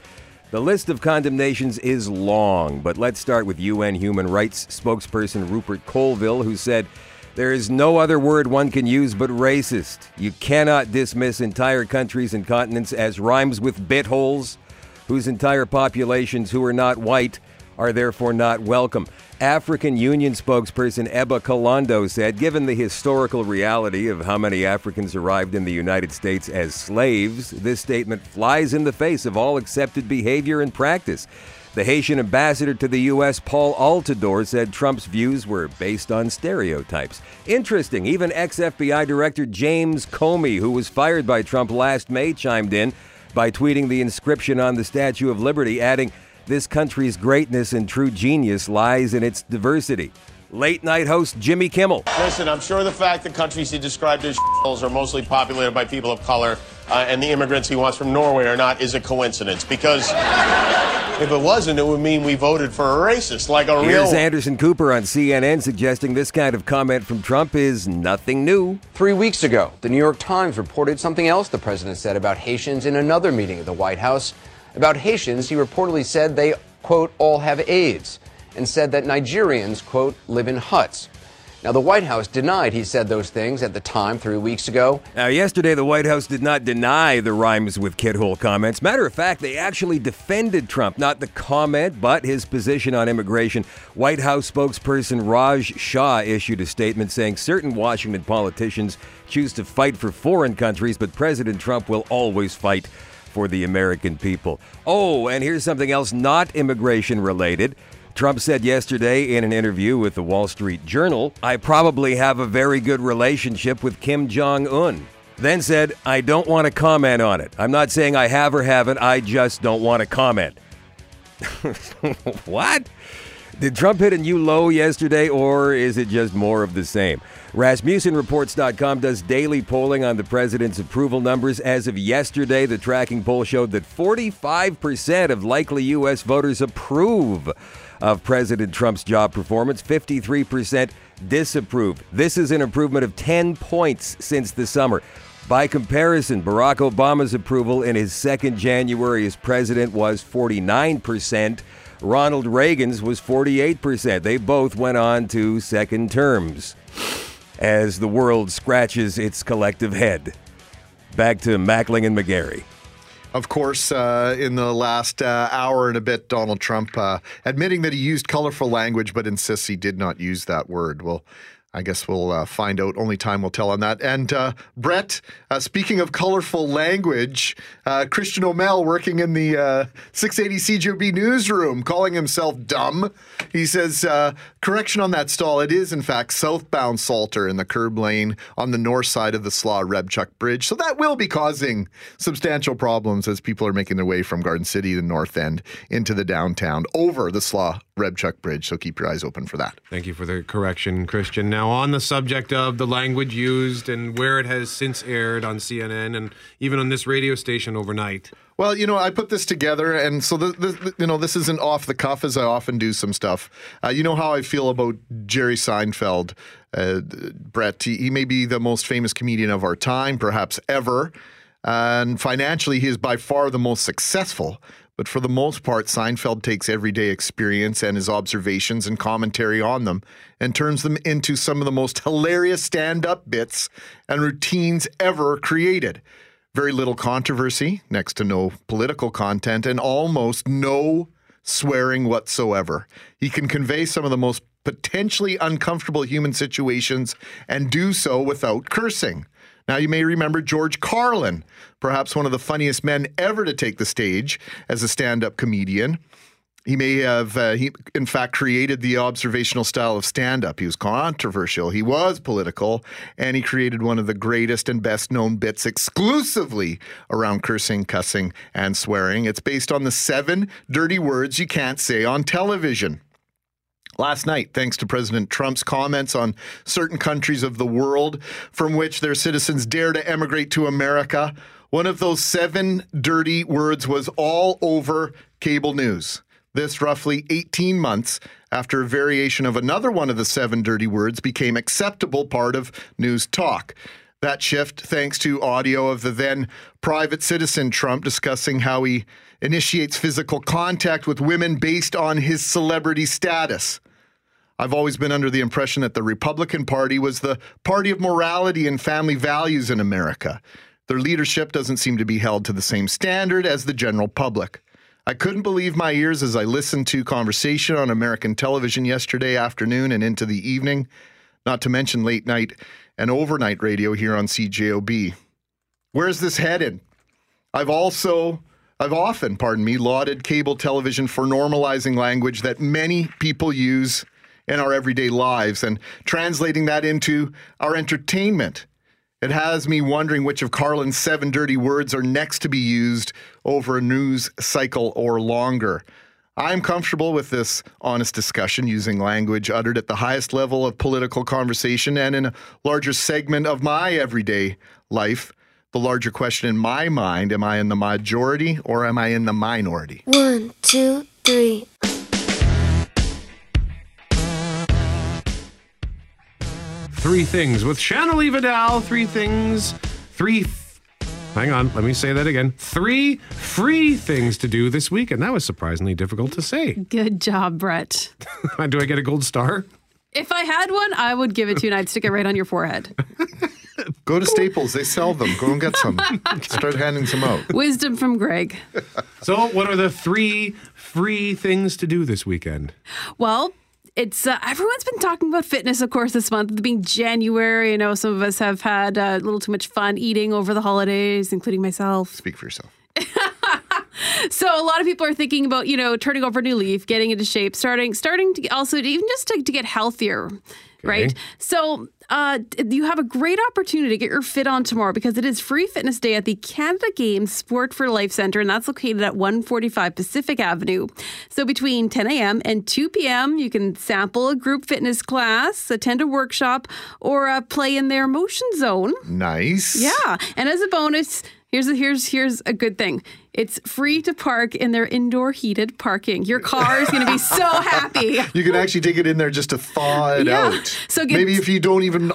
The list of condemnations is long, but let's start with UN human rights spokesperson Rupert Colville, who said, There is no other word one can use but racist. You cannot dismiss entire countries and continents as rhymes with bitholes, whose entire populations who are not white are therefore not welcome. African Union spokesperson Ebba Kalondo said, given the historical reality of how many Africans arrived in the United States as slaves, this statement flies in the face of all accepted behavior and practice. The Haitian ambassador to the U.S., Paul Altidore, said Trump's views were based on stereotypes. Interesting, even ex-FBI Director James Comey, who was fired by Trump last May, chimed in by tweeting the inscription on the Statue of Liberty, adding, "This country's greatness and true genius lies in its diversity." Late-night host Jimmy Kimmel. Listen, I'm sure the fact that countries he described as shitholes are mostly populated by people of color and the immigrants he wants from Norway or not is a coincidence, because if it wasn't, it would mean we voted for a racist, like a real... Here's Anderson Cooper on CNN suggesting this kind of comment from Trump is nothing new. 3 weeks ago, the New York Times reported something else the president said about Haitians in another meeting at the White House. About Haitians, he reportedly said they, quote, all have AIDS, and said that Nigerians, quote, live in huts. Now, the White House denied he said those things at the time 3 weeks ago. Now, yesterday, the White House did not deny the rhymes with kidhole comments. Matter of fact, they actually defended Trump, not the comment, but his position on immigration. White House spokesperson Raj Shah issued a statement saying certain Washington politicians choose to fight for foreign countries, but President Trump will always fight for the American people. Oh, and here's something else not immigration related. Trump said yesterday in an interview with the Wall Street Journal, "I probably have a very good relationship with Kim Jong-un." Then said, "I don't want to comment on it. I'm not saying I have or haven't, I just don't want to comment." What? Did Trump hit a new low yesterday, or is it just more of the same? RasmussenReports.com does daily polling on the president's approval numbers. As of yesterday, the tracking poll showed that 45% of likely U.S. voters approve of President Trump's job performance, 53% disapprove. This is an improvement of 10 points since the summer. By comparison, Barack Obama's approval in his second January as president was 49%. Ronald Reagan's was 48%. They both went on to second terms as the world scratches its collective head. Back to Mackling and McGarry. Of course, in the last hour and a bit, Donald Trump admitting that he used colorful language but insists he did not use that word. Well, I guess we'll find out. Only time will tell on that. And Brett, speaking of colorful language, Christian O'Mell working in the 680 CJOB newsroom, calling himself dumb. He says, correction on that stall. It is, in fact, southbound Salter in the curb lane on the north side of the Slaw-Rebchuk Bridge. So that will be causing substantial problems as people are making their way from Garden City, the north end, into the downtown over the Slaw-Rebchuk Bridge. So keep your eyes open for that. Thank you for the correction, Christian. Now, on the subject of the language used and where it has since aired on CNN and even on this radio station overnight. Well, you know, I put this together, and so, you know, this isn't off the cuff, as I often do some stuff. You know how I feel about Jerry Seinfeld, Brett. He may be the most famous comedian of our time, perhaps ever, and financially he is by far the most successful. But for the most part, Seinfeld takes everyday experience and his observations and commentary on them and turns them into some of the most hilarious stand-up bits and routines ever created. Very little controversy, next to no political content, and almost no swearing whatsoever. He can convey some of the most potentially uncomfortable human situations and do so without cursing. Now, you may remember George Carlin, perhaps one of the funniest men ever to take the stage as a stand-up comedian. He may have, in fact, created the observational style of stand-up. He was controversial, he was political, and he created one of the greatest and best-known bits exclusively around cursing, cussing, and swearing. It's based on the 7 dirty words you can't say on television. Last night, thanks to President Trump's comments on certain countries of the world from which their citizens dare to emigrate to America, one of those 7 dirty words was all over cable news. This roughly 18 months after a variation of another one of the 7 dirty words became acceptable part of news talk. That shift, thanks to audio of the then private citizen Trump discussing how he initiates physical contact with women based on his celebrity status. I've always been under the impression that the Republican Party was the party of morality and family values in America. Their leadership doesn't seem to be held to the same standard as the general public. I couldn't believe my ears as I listened to conversation on American television yesterday afternoon and into the evening, not to mention late night and overnight radio here on CJOB. Where's this headed? I've often lauded cable television for normalizing language that many people use in our everyday lives and translating that into our entertainment. It has me wondering which of Carlin's 7 dirty words are next to be used over a news cycle or longer. I'm comfortable with this honest discussion using language uttered at the highest level of political conversation and in a larger segment of my everyday life. The larger question in my mind, am I in the majority or am I in the minority? 1, 2, 3. Three things with Shaneli Vidal. Three free things to do this week. And that was surprisingly difficult to say. Good job, Brett. Do I get a gold star? If I had one, I would give it to you and I'd stick it right on your forehead. Go to Staples. They sell them. Go and get some. Start handing some out. Wisdom from Greg. So what are the 3 free things to do this weekend? Well, it's everyone's been talking about fitness, of course, this month. It being January, you know, some of us have had a little too much fun eating over the holidays, including myself. Speak for yourself. So a lot of people are thinking about, you know, turning over a new leaf, getting into shape, starting to also even just to get healthier, okay. Right? So you have a great opportunity to get your fit on tomorrow because it is Free Fitness Day at the Canada Games Sport for Life Centre, and that's located at 145 Pacific Avenue. So between 10 a.m. and 2 p.m., you can sample a group fitness class, attend a workshop, or play in their motion zone. Nice. Yeah. And as a bonus, here's a good thing. It's free to park in their indoor heated parking. Your car is going to be so happy. You can actually take it in there just to thaw it out. So maybe if you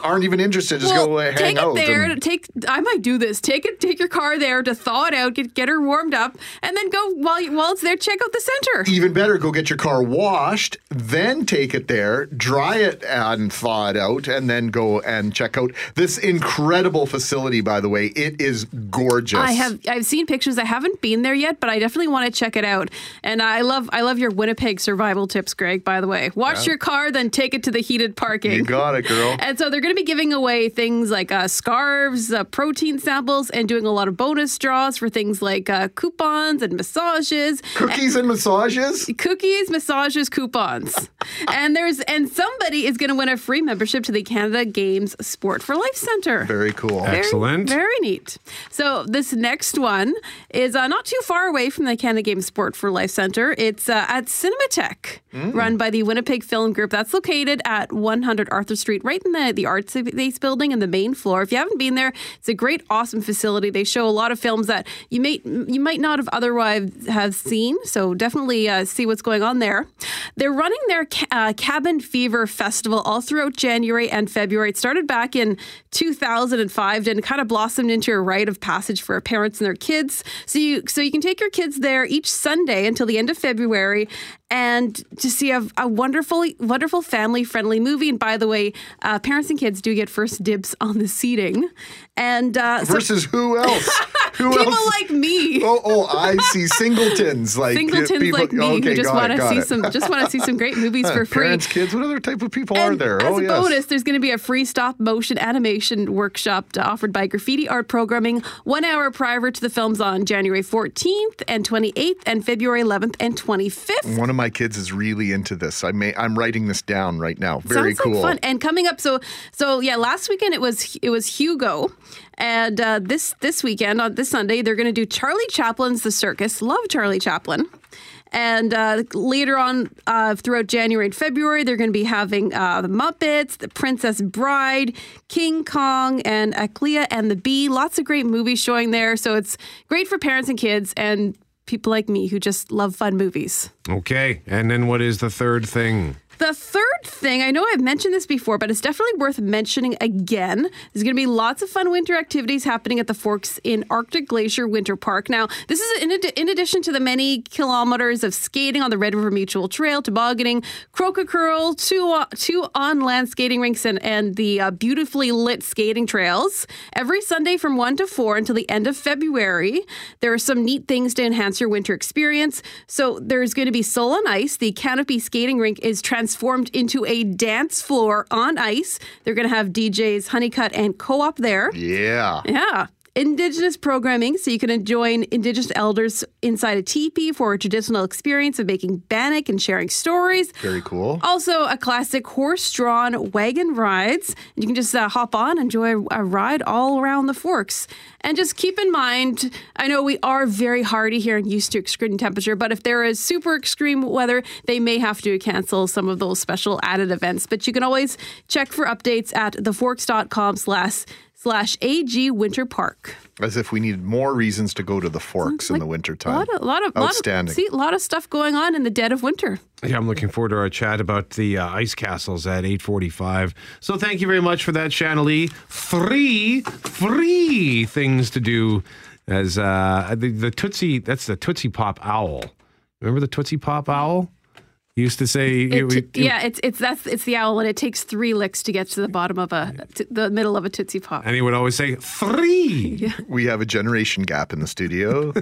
aren't even interested, just go hang out. Take it there. I might do this. Take your car there to thaw it out. Get her warmed up, and then go while it's there. Check out the center. Even better, go get your car washed, then take it there, dry it and thaw it out, and then go and check out this incredible facility. By the way, it is gorgeous. I've seen pictures. I haven't been there yet, but I definitely want to check it out. And I love your Winnipeg survival tips, Greg, by the way. Wash your car, then take it to the heated parking. You got it, girl. And so they're going to be giving away things like scarves, protein samples, and doing a lot of bonus draws for things like coupons and massages. Cookies and massages? Cookies, massages, coupons. And somebody is going to win a free membership to the Canada Games Sport for Life Centre. Very cool. Excellent. Very, very neat. So this next one is not too far away from the Canada Games Sport for Life Centre. It's at Cinematech, run by the Winnipeg Film Group. That's located at 100 Arthur Street, right in the Arts Base building in the main floor. If you haven't been there, it's a great, awesome facility. They show a lot of films that you might not have otherwise have seen, so definitely see what's going on there. They're running their Cabin Fever Festival all throughout January and February. It started back in 2005 and kind of blossomed into a rite of passage for parents and their kids. So you can take your kids there each Sunday until the end of February and to see a wonderful, wonderful family-friendly movie. And by the way, parents and kids do get first dibs on the seating. And versus who else? People like me. Oh, I see. Singletons like people like me who just want to see some. Just want to see some great movies for free. Parents, kids, what other type of people are there? As a bonus, there's going to be a free stop motion animation workshop offered by Graffiti Art Programming, 1 hour prior to the films on January 14th and 28th, and February 11th and 25th. One of my kids is really into this. I'm writing this down right now. Very cool. Sounds like fun. And coming up, so yeah, last weekend it was Hugo. And this weekend, on this Sunday, they're going to do Charlie Chaplin's The Circus. Love Charlie Chaplin. And later on throughout January and February, they're going to be having The Muppets, The Princess Bride, King Kong, and Clea and the Bee. Lots of great movies showing there. So it's great for parents and kids and people like me who just love fun movies. Okay. And then what is the third thing? The third thing, I know I've mentioned this before, but it's definitely worth mentioning again. There's going to be lots of fun winter activities happening at the Forks in Arctic Glacier Winter Park. Now, this is in addition to the many kilometers of skating on the Red River Mutual Trail, tobogganing, croca-curl, two on-land skating rinks, and the beautifully lit skating trails. Every Sunday from 1 to 4 until the end of February, there are some neat things to enhance your winter experience. So there's going to be Soul on Ice. The canopy skating rink is transformed into a dance floor on ice. They're going to have DJs Honeycutt and Co-op there. Yeah. Yeah. Indigenous programming, so you can join Indigenous elders inside a teepee for a traditional experience of making bannock and sharing stories. Very cool. Also, a classic horse-drawn wagon rides. You can just hop on, enjoy a ride all around the Forks. And just keep in mind, I know we are very hardy here and used to extreme temperature, but if there is super extreme weather, they may have to cancel some of those special added events. But you can always check for updates at theforks.com/AG Winter Park. As if we need more reasons to go to the Forks in the wintertime. A lot of, see, a lot of stuff going on in the dead of winter. Yeah, I'm looking forward to our chat about the ice castles at 8:45. So thank you very much for that, Shaneli. Three things to do as the Tootsie, that's the Tootsie Pop Owl. Remember the Tootsie Pop Owl? Used to say, it's the owl, and it takes three licks to get to the bottom of the middle of a Tootsie Pop. And he would always say three. Yeah. We have a generation gap in the studio.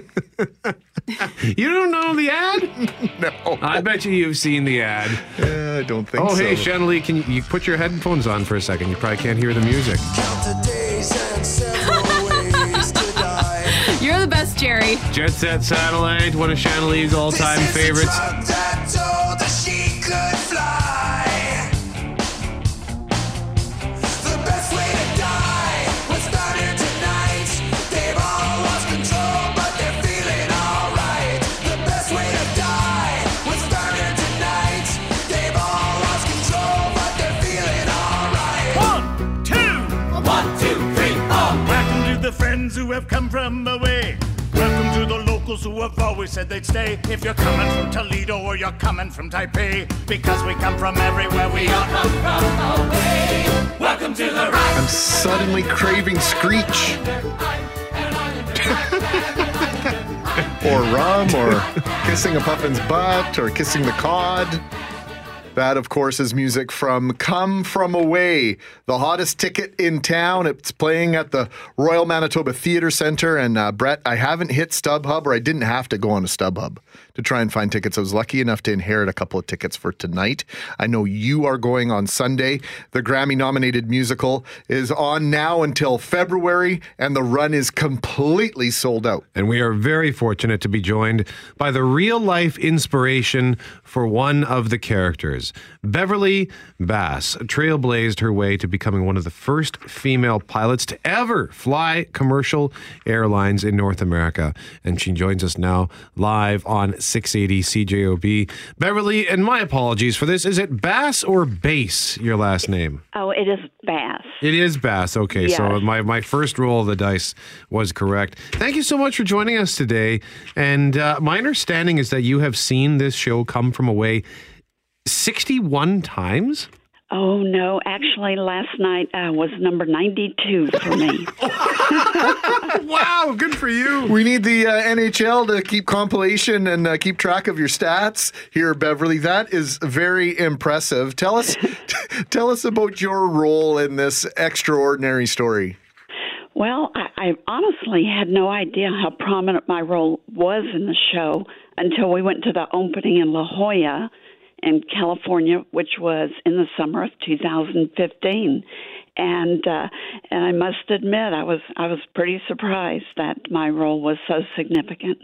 You don't know the ad? No. I bet you've seen the ad. I don't think so. Oh, hey, Shaneli, can you put your headphones on for a second? You probably can't hear the music. Count the days and several ways to die. You're the best, Jerry. Jet Set Satellite, one of Shaneli's all-time favorites. Who have come from away. Welcome to the locals who have always said they'd stay. If you're coming from Toledo or you're coming from Taipei, because we come from everywhere, we all come from away. Welcome to the ride. I'm suddenly craving screech. Or rum, or kissing a puffin's butt, or kissing the cod. That, of course, is music from Come From Away, the hottest ticket in town. It's playing at the Royal Manitoba Theatre Centre. And Brett, I haven't hit StubHub, or I didn't have to go on to StubHub to try and find tickets. I was lucky enough to inherit a couple of tickets for tonight. I know you are going on Sunday. The Grammy-nominated musical is on now until February, and the run is completely sold out. And we are very fortunate to be joined by the real-life inspiration for one of the characters. Beverly Bass trailblazed her way to becoming one of the first female pilots to ever fly commercial airlines in North America. And she joins us now live on 680 CJOB. Beverly, and my apologies for this. Is it Bass or Bass, your last name? Oh, it is Bass. It is Bass. Okay, yes. So my first roll of the dice was correct. Thank you so much for joining us today. And my understanding is that you have seen this show Come From Away 61 times? Oh, no. Actually, last night was number 92 for me. Wow, good for you. We need the NHL to keep compilation and keep track of your stats here, Beverly. That is very impressive. Tell us about your role in this extraordinary story. Well, I honestly had no idea how prominent my role was in the show until we went to the opening in La Jolla in California, which was in the summer of 2015, and I must admit I was pretty surprised that my role was so significant.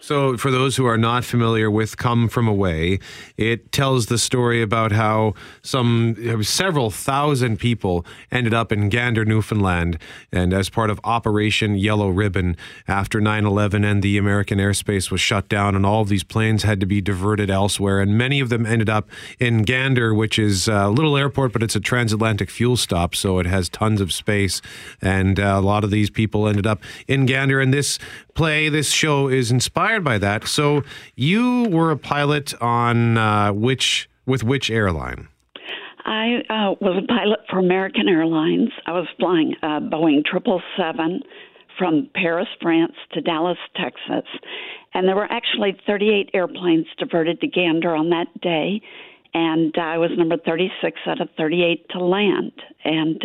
So for those who are not familiar with Come From Away, it tells the story about how several thousand people ended up in Gander, Newfoundland, and as part of Operation Yellow Ribbon, after 9/11 and the American airspace was shut down and all of these planes had to be diverted elsewhere, and many of them ended up in Gander, which is a little airport, but it's a transatlantic fuel stop, so it has tons of space, and a lot of these people ended up in Gander, and this show is inspired by that. So you were a pilot on which With which airline? I was a pilot for American Airlines. I was flying Boeing 777 from Paris, France to Dallas, Texas. And there were actually 38 airplanes diverted to Gander on that day. And I was number 36 out of 38 to land. And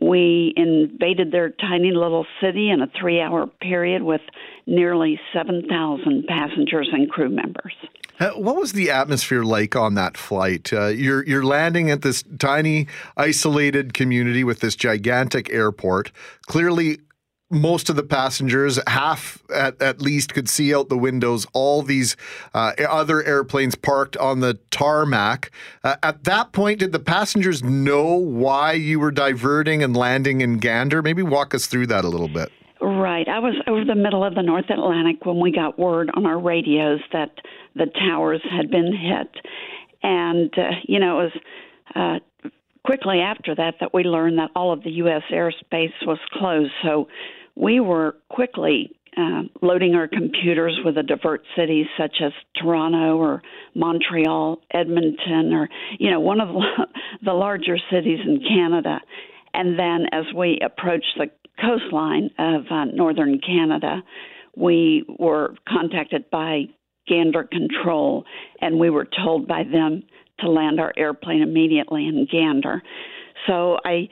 we invaded their tiny little city in a 3-hour period with nearly 7,000 passengers and crew members. What was the atmosphere like on that flight? You're landing at this tiny, isolated community with this gigantic airport. Clearly, most of the passengers, half at least, could see out the windows, all these other airplanes parked on the tarmac. At that point, did the passengers know why you were diverting and landing in Gander? Maybe walk us through that a little bit. Right. I was over the middle of the North Atlantic when we got word on our radios that the towers had been hit. And, you know, it was quickly after that we learned that all of the U.S. airspace was closed. So we were quickly loading our computers with the divert cities such as Toronto or Montreal, Edmonton, or, you know, one of the larger cities in Canada. And then as we approached the coastline of northern Canada, we were contacted by Gander Control, and we were told by them to land our airplane immediately in Gander. So I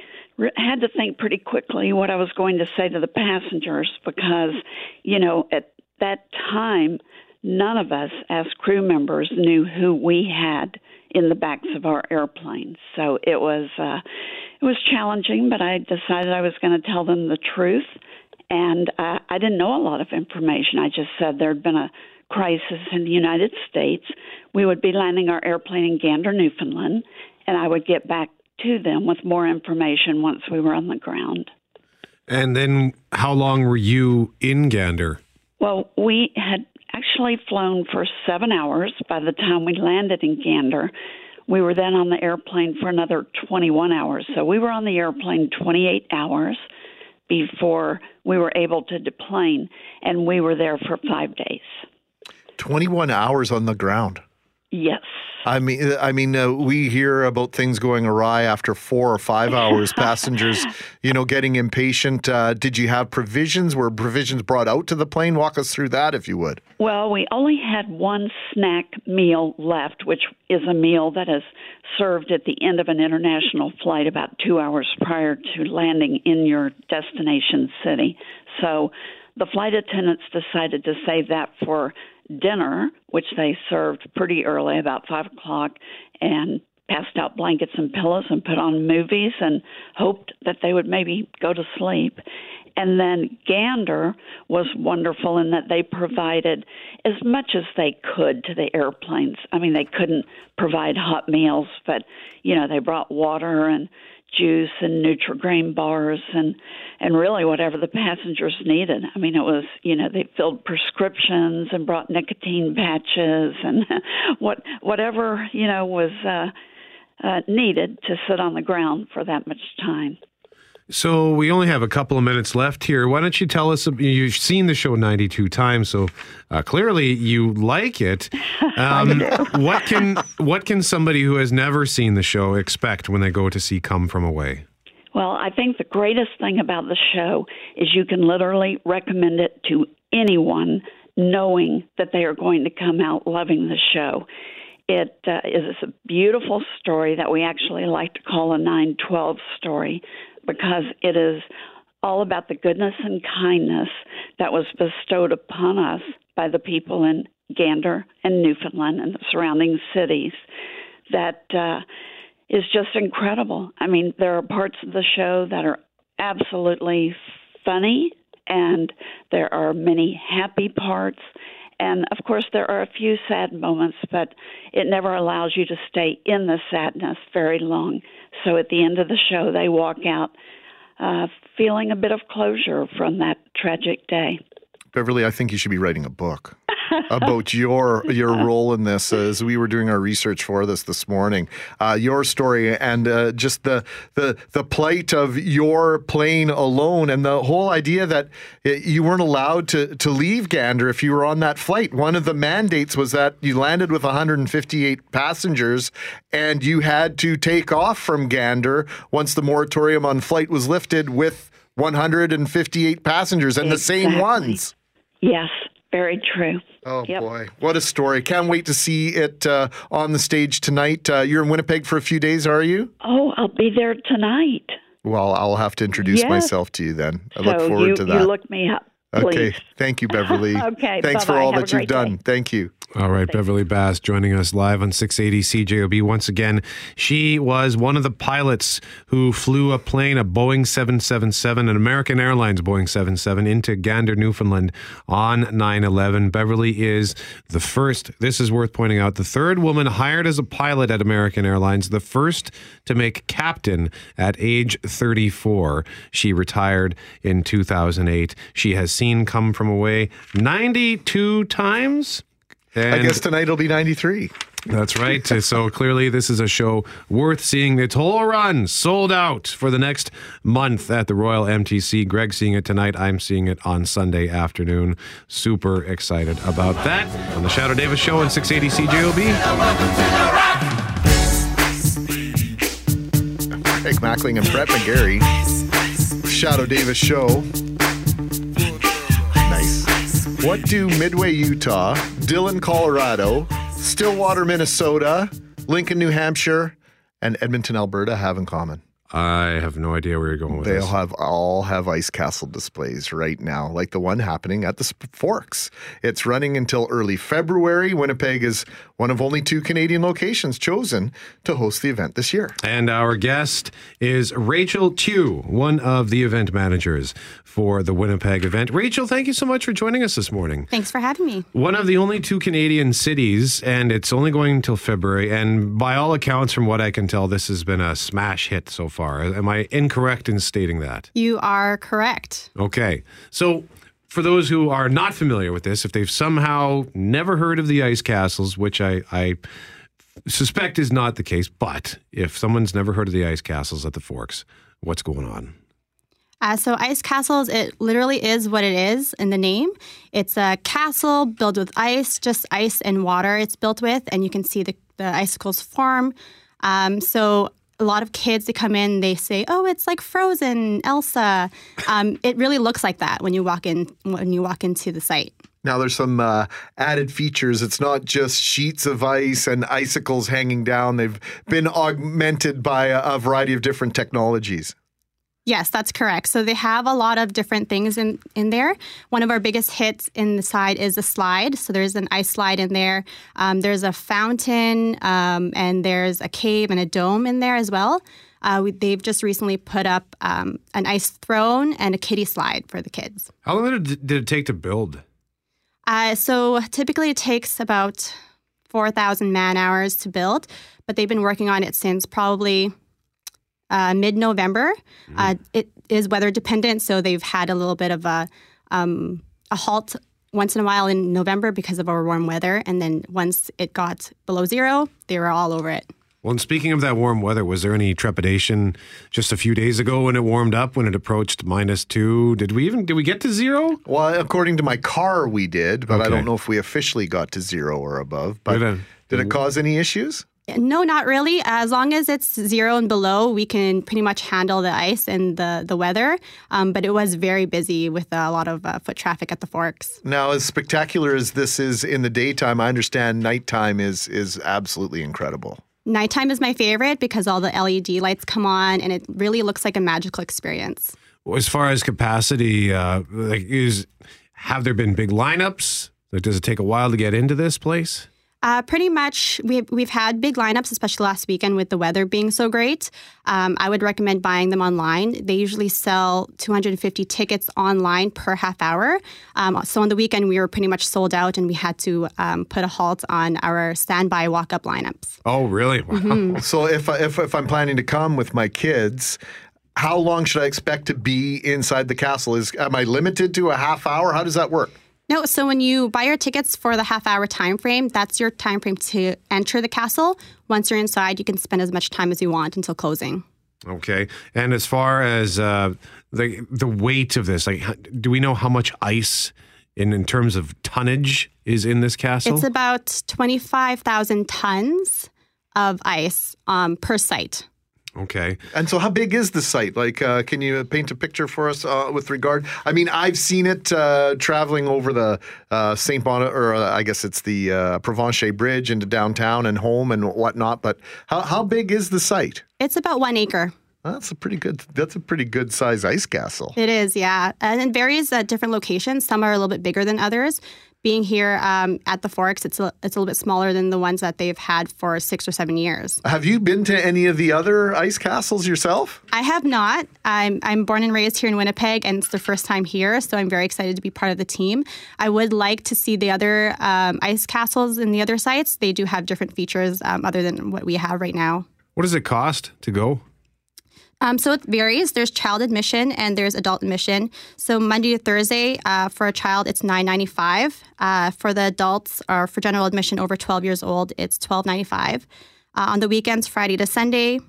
had to think pretty quickly what I was going to say to the passengers because, you know, at that time, none of us as crew members knew who we had in the backs of our airplanes. So it was challenging, but I decided I was going to tell them the truth. And I didn't know a lot of information. I just said there had been a crisis in the United States. We would be landing our airplane in Gander, Newfoundland, and I would get back to them with more information once we were on the ground. And then how long were you in Gander? Well, we had actually flown for 7 hours by the time we landed in Gander. We were then on the airplane for another 21 hours. So we were on the airplane 28 hours before we were able to deplane, and we were there for 5 days. 21 hours on the ground. Yes. I mean, we hear about things going awry after 4 or 5 hours, passengers, you know, getting impatient. Did you have provisions? Were provisions brought out to the plane? Walk us through that, if you would. Well, we only had one snack meal left, which is a meal that is served at the end of an international flight about 2 hours prior to landing in your destination city. So the flight attendants decided to save that for dinner, which they served pretty early, about 5 o'clock, and passed out blankets and pillows and put on movies and hoped that they would maybe go to sleep. And then Gander was wonderful in that they provided as much as they could to the airplanes. I mean, they couldn't provide hot meals, but, you know, they brought water and juice and Nutri-Grain bars and really whatever the passengers needed. I mean, it was, you know, they filled prescriptions and brought nicotine patches and whatever, you know, was needed to sit on the ground for that much time. So we only have a couple of minutes left here. Why don't you tell us, you've seen the show 92 times, so clearly you like it. What can somebody who has never seen the show expect when they go to see Come From Away? Well, I think the greatest thing about the show is you can literally recommend it to anyone knowing that they are going to come out loving the show. It is a beautiful story that we actually like to call a 9/12 story, because it is all about the goodness and kindness that was bestowed upon us by the people in Gander and Newfoundland and the surrounding cities that is just incredible. I mean, there are parts of the show that are absolutely funny, and there are many happy parts. And, of course, there are a few sad moments, but it never allows you to stay in the sadness very long. So at the end of the show, they walk out feeling a bit of closure from that tragic day. Beverly, I think you should be writing a book. about your role in this as we were doing our research for this morning. Your story and just the plight of your plane alone and the whole idea that you weren't allowed to leave Gander if you were on that flight. One of the mandates was that you landed with 158 passengers and you had to take off from Gander once the moratorium on flight was lifted with 158 passengers and exactly. The same ones. Yes, very true. Oh, yep. Boy. What a story. Can't wait to see it on the stage tonight. You're in Winnipeg for a few days, are you? Oh, I'll be there tonight. Well, I'll have to introduce myself to you then. I look forward to that. You look me up, please. Okay. Thank you, Beverly. Okay. Thanks for all that you've done. Day. Thank you. All right, Beverly Bass joining us live on 680 CJOB once again. She was one of the pilots who flew a plane, a Boeing 777, an American Airlines Boeing 77, into Gander, Newfoundland on 9/11. Beverly is the first, this is worth pointing out, the third woman hired as a pilot at American Airlines, the first to make captain at age 34. She retired in 2008. She has seen Come From Away 92 times. And I guess tonight it'll be 93. That's right. So clearly this is a show worth seeing. Its whole run sold out for the next month at the Royal MTC. Greg's seeing it tonight. I'm seeing it on Sunday afternoon. Super excited about that. On the Shadoe Davis Show on 680 CJOB. Greg Mackling and Brett McGrary. Shadoe Davis Show. What do Midway, Utah, Dillon, Colorado, Stillwater, Minnesota, Lincoln, New Hampshire, and Edmonton, Alberta have in common? I have no idea where you're going with this. They all have ice castle displays right now, like the one happening at the Forks. It's running until early February. Winnipeg is one of only two Canadian locations chosen to host the event this year. And our guest is Rachel Tew, one of the event managers for the Winnipeg event. Rachel, thank you so much for joining us this morning. Thanks for having me. One of the only two Canadian cities, and it's only going until February. And by all accounts, from what I can tell, this has been a smash hit so far. Am I incorrect in stating that? You are correct. Okay. So for those who are not familiar with this, if they've somehow never heard of the ice castles, which I suspect is not the case, but if someone's never heard of the ice castles at the Forks, what's going on? So ice castles, it literally is what it is in the name. It's a castle built with ice, just ice and water it's built with, and you can see the icicles form. A lot of kids, they come in, they say, oh, it's like Frozen, Elsa. It really looks like that when you walk in, when you walk into the site. Now, there's some added features. It's not just sheets of ice and icicles hanging down. They've been augmented by a variety of different technologies. Yes, that's correct. So they have a lot of different things in there. One of our biggest hits in the side is a slide. So there's an ice slide in there. There's a fountain and there's a cave and a dome in there as well. They've just recently put up an ice throne and a kiddie slide for the kids. How long did it take to build? So typically it takes about 4,000 man hours to build, but they've been working on it since probably mid-November. It is weather dependent, so they've had a little bit of a halt once in a while in November because of our warm weather. And then once it got below zero, they were all over it. Well, and speaking of that warm weather, was there any trepidation just a few days ago when it warmed up, when it approached -2? Did we get to zero? Well, according to my car, we did, but okay. I don't know if we officially got to zero or above. But did it cause any issues? No, not really. As long as it's zero and below, we can pretty much handle the ice and the weather. But it was very busy with a lot of foot traffic at the Forks. Now, as spectacular as this is in the daytime, I understand nighttime is absolutely incredible. Nighttime is my favorite because all the LED lights come on and it really looks like a magical experience. Well, as far as capacity, have there been big lineups? Like, does it take a while to get into this place? Pretty much, we've had big lineups, especially last weekend with the weather being so great. I would recommend buying them online. They usually sell 250 tickets online per half hour. So on the weekend, we were pretty much sold out and we had to put a halt on our standby walk-up lineups. Oh, really? Wow. Mm-hmm. So if I'm planning to come with my kids, how long should I expect to be inside the castle? Am I limited to a half hour? How does that work? No, so when you buy your tickets for the half-hour time frame, that's your time frame to enter the castle. Once you're inside, you can spend as much time as you want until closing. Okay. And as far as the weight of this, like, do we know how much ice in terms of tonnage is in this castle? It's about 25,000 tons of ice per site. Okay. And so how big is the site? Like, can you paint a picture for us with regard? I mean, I've seen it traveling over the St. Bonnet, or I guess it's the Provencher Bridge into downtown and home and whatnot. But how big is the site? It's about 1 acre. That's a pretty good size ice castle. It is, yeah. And it varies at different locations. Some are a little bit bigger than others. Being here at the Forks, it's a little bit smaller than the ones that they've had for 6 or 7 years. Have you been to any of the other ice castles yourself? I have not. I'm born and raised here in Winnipeg, and it's the first time here, so I'm very excited to be part of the team. I would like to see the other ice castles and the other sites. They do have different features other than what we have right now. What does it cost to go? So it varies. There's child admission and there's adult admission. So Monday to Thursday, for a child, it's $9.95. For the adults, or for general admission over 12 years old, it's $12.95. On the weekends, Friday to Sunday,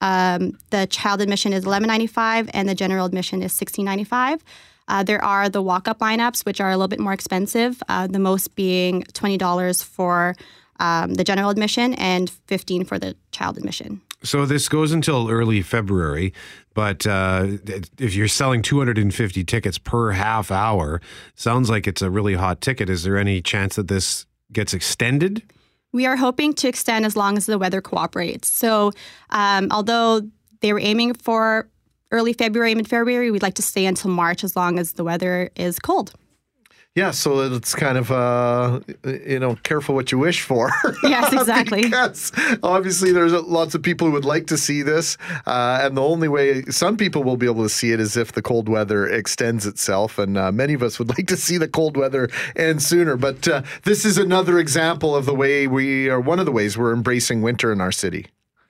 the child admission is $11.95 and the general admission is $16.95. There are the walk-up lineups, which are a little bit more expensive, the most being $20 for the general admission and $15 for the child admission. So this goes until early February, but if you're selling 250 tickets per half hour, sounds like it's a really hot ticket. Is there any chance that this gets extended? We are hoping to extend as long as the weather cooperates. So although they were aiming for early February, mid-February, we'd like to stay until March as long as the weather is cold. Yeah, so it's kind of, careful what you wish for. Yes, exactly. Because obviously there's lots of people who would like to see this, and the only way some people will be able to see it is if the cold weather extends itself, and many of us would like to see the cold weather end sooner. But this is another example of the way one of the ways we're embracing winter in our city.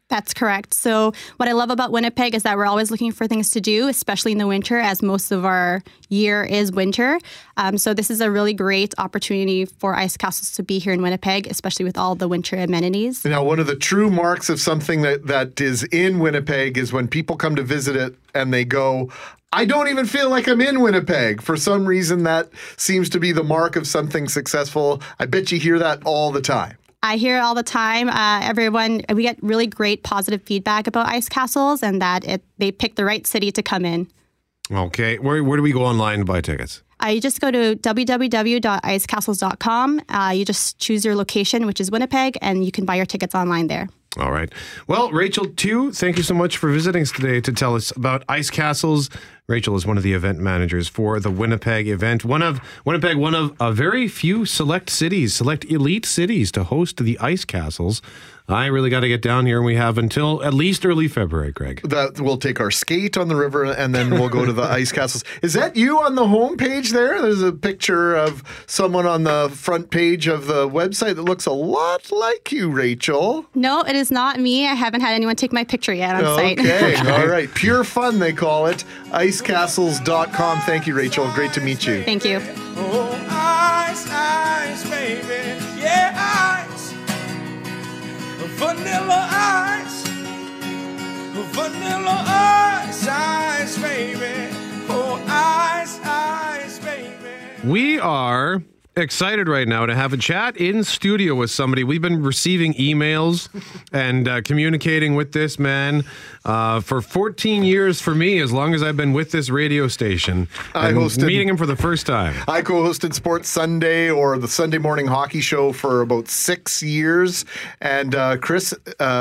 That's correct. So what I love about Winnipeg is that we're always looking for things to do, especially in the winter, as most of our year is winter. So this is a really great opportunity for ice castles to be here in Winnipeg, especially with all the winter amenities. Now, one of the true marks of something that is in Winnipeg is when people come to visit it and they go, I don't even feel like I'm in Winnipeg. For some reason, that seems to be the mark of something successful. I bet you hear that all the time. I hear it all the time. We get really great positive feedback about ice castles and that they pick the right city to come in. Okay. Where do we go online to buy tickets? You just go to www.icecastles.com. You just choose your location, which is Winnipeg, and you can buy your tickets online there. All right. Well, Rachel Tew, thank you so much for visiting us today to tell us about ice castles. Rachel is one of the event managers for the Winnipeg event. One of a very few select elite cities to host the ice castles. I really got to get down here, and we have until at least early February, Greg. We'll take our skate on the river, and then we'll go to the ice castles. Is that you on the homepage there? There's a picture of someone on the front page of the website that looks a lot like you, Rachel. No, it is not me. I haven't had anyone take my picture yet on site. Okay, all right. Pure fun, they call it. Icecastles.com. Thank you, Rachel. Great to meet you. Thank you. Oh, ice, ice, baby. Yeah, ice. Vanilla ice, vanilla ice, ice, baby. Oh, ice, ice, baby. We are excited right now to have a chat in studio with somebody. We've been receiving emails and communicating with this man for 14 years for me, as long as I've been with this radio station. Meeting him for the first time. I co-hosted Sports Sunday, or the Sunday morning hockey show, for about 6 years. And Chris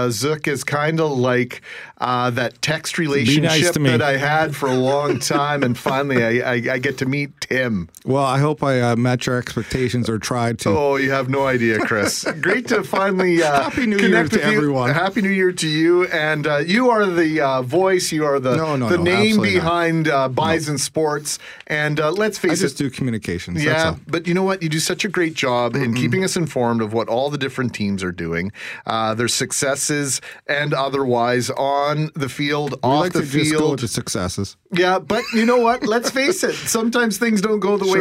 Zook is kind of like that text relationship that I had for a long time. And finally, I get to meet Tim. Well, I hope I met your expectations, or tried to. Oh, you have no idea, Chris. Great to finally Happy New Year to everyone. Happy New Year to you. And you are the voice. You are the name behind Bison Sports. And let's face it. I just do communications. Yeah, that's all. But you know what? You do such a great job in keeping us informed of what all the different teams are doing, their successes and otherwise on on the field, off the field. Just go to successes. Yeah, but you know what? Let's face it. Sometimes things don't go the way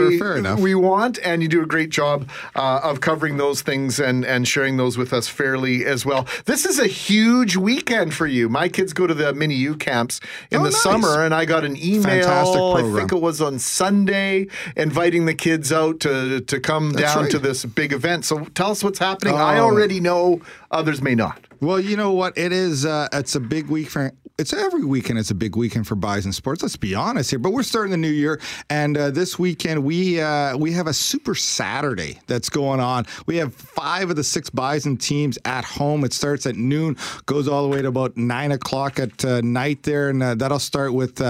we want, and you do a great job of covering those things and sharing those with us fairly as well. This is a huge weekend for you. My kids go to the Mini U camps in the summer, and I got an email, I think it was on Sunday, inviting the kids out to come down to this big event. So tell us what's happening. I already know, others may not. Well, you know what? It is, it's a big week for... It's every weekend. It's a big weekend for Bison sports. Let's be honest here. But we're starting the new year, and this weekend we have a Super Saturday that's going on. We have 5 of the 6 Bison teams at home. It starts at noon, goes all the way to about 9 o'clock at night there, and that'll start with.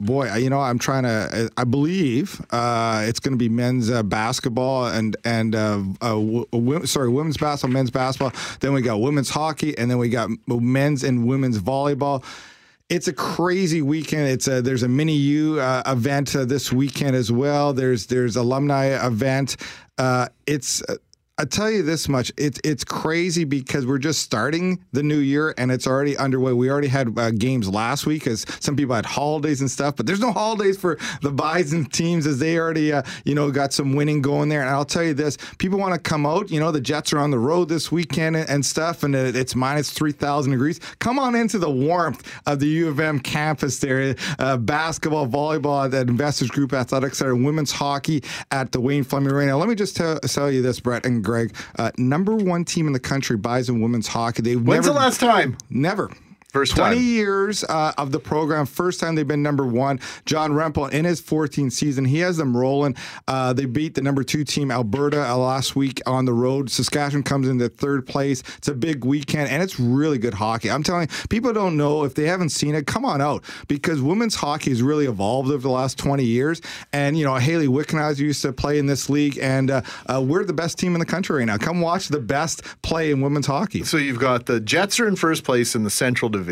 Boy, you know, I'm trying to. I believe it's going to be men's basketball and women's basketball, men's basketball. Then we got women's hockey, and then we got men's and women's volleyball. It's a crazy weekend. There's a Mini U event this weekend as well. There's alumni event. I tell you this much, it's crazy because we're just starting the new year and it's already underway. We already had games last week as some people had holidays and stuff, but there's no holidays for the Bison teams as they already, got some winning going there. And I'll tell you this, people want to come out. You know, the Jets are on the road this weekend and stuff, and it's minus 3,000 degrees. Come on into the warmth of the U of M campus there. Basketball, volleyball at the Investors Group Athletic Center, women's hockey at the Wayne Fleming Arena. Let me just tell you this, Brett and Greg, number one team in the country, Bison women's hockey. When's the last time? Never. First time. 20 years of the program. First time they've been number one. John Rempel in his 14th season, he has them rolling. They beat the number 2 team, Alberta, last week on the road. Saskatchewan comes into 3rd place. It's a big weekend, and it's really good hockey. I'm telling you, people don't know. If they haven't seen it, come on out, because women's hockey has really evolved over the last 20 years. And, you know, Haley Wickenheiser used to play in this league, and we're the best team in the country right now. Come watch the best play in women's hockey. So you've got the Jets are in 1st place in the Central Division of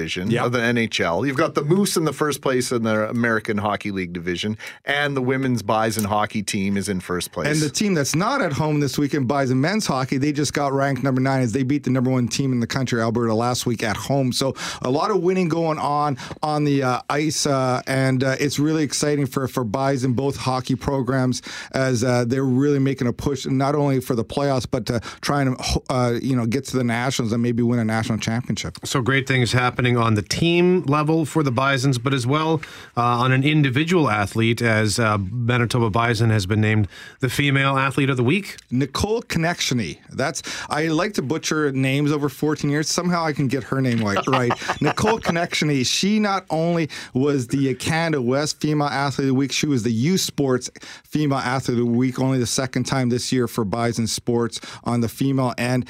the NHL. You've got the Moose in the 1st place in the American Hockey League Division, and the women's Bison hockey team is in 1st place. And the team that's not at home this weekend, Bison men's hockey, they just got ranked number 9 as they beat the number 1 team in the country, Alberta, last week at home. So a lot of winning going on the ice, and it's really exciting for Bison, both hockey programs, as they're really making a push, not only for the playoffs, but trying to get to the Nationals and maybe win a national championship. So great things happen on the team level for the Bisons, but as well on an individual athlete, as Manitoba Bison has been named the Female Athlete of the Week. Nicole Konecny. I like to butcher names over 14 years. Somehow I can get her name right. Nicole Konecny, she not only was the Canada West Female Athlete of the Week, she was the Youth Sports Female Athlete of the Week, only the 2nd time this year for Bison Sports on the female end.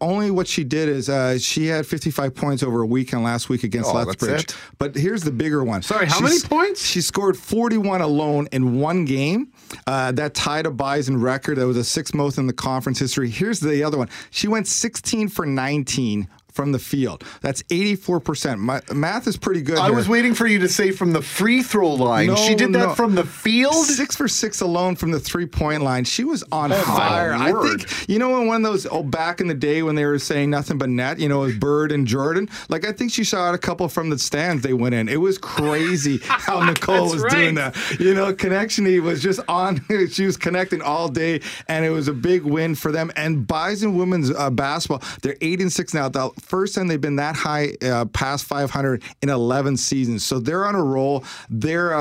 Only what she did is she had 55 points over a weekend last week against Lethbridge. But here's the bigger one. Sorry, how many points? She scored 41 alone in one game. That tied a Bison record. That was the 6th most in the conference history. Here's the other one. She went 16 for 19 from the field. That's 84%. My math is pretty good. I was waiting for you to say from the free throw line. No, she did that from the field? 6 for 6 alone from the 3-point line. She was on fire. I think, in one of those, back in the day when they were saying nothing but net, it was Bird and Jordan. Like, I think she shot a couple from the stands. They went in. It was crazy how Nicole was doing that. Konecny was just on. She was connecting all day, and it was a big win for them. And Bison women's basketball, they're 8-6 now. The first time they've been that high, past 500 in 11 seasons. So they're on a roll. They're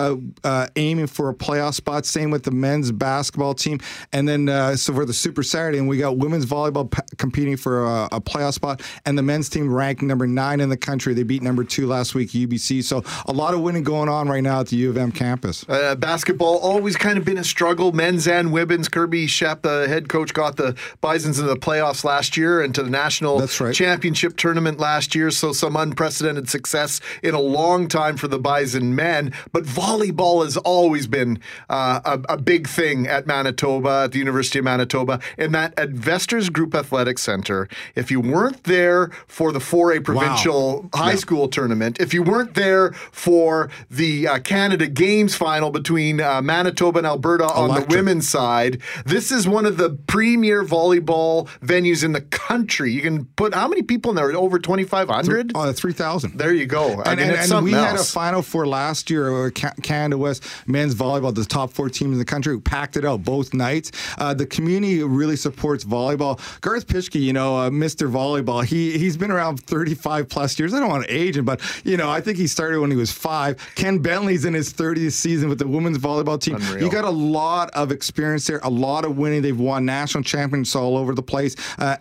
aiming for a playoff spot. Same with the men's basketball team. And then so for the Super Saturday, and we got women's volleyball competing for a playoff spot. And the men's team ranked number 9 in the country. They beat number 2 last week, UBC. So a lot of winning going on right now at the U of M campus. Basketball always kind of been a struggle, men's and women's. Kirby Shepp, the head coach, got the Bisons in the playoffs last year and to the national championship tournament last year, so some unprecedented success in a long time for the Bison men. But volleyball has always been a big thing at Manitoba, at the University of Manitoba, and that Investors Group Athletic Center. If you weren't there for the 4A provincial high school tournament, if you weren't there for the Canada Games final between Manitoba and Alberta on the women's side, this is one of the premier volleyball venues in the country. You can put how many people in there? or over 2,500? 3,000. There you go. I mean, we had a Final Four last year where Canada West men's volleyball, the top four teams in the country, who packed it out both nights. The community really supports volleyball. Garth Pischke, you know, Mr. Volleyball, he's been around 35 plus years. I don't want to age him, but, you know, I think he started when he was 5. Ken Bentley's in his 30th season with the women's volleyball team. Unreal. You got a lot of experience there, a lot of winning. They've won national championships all over the place.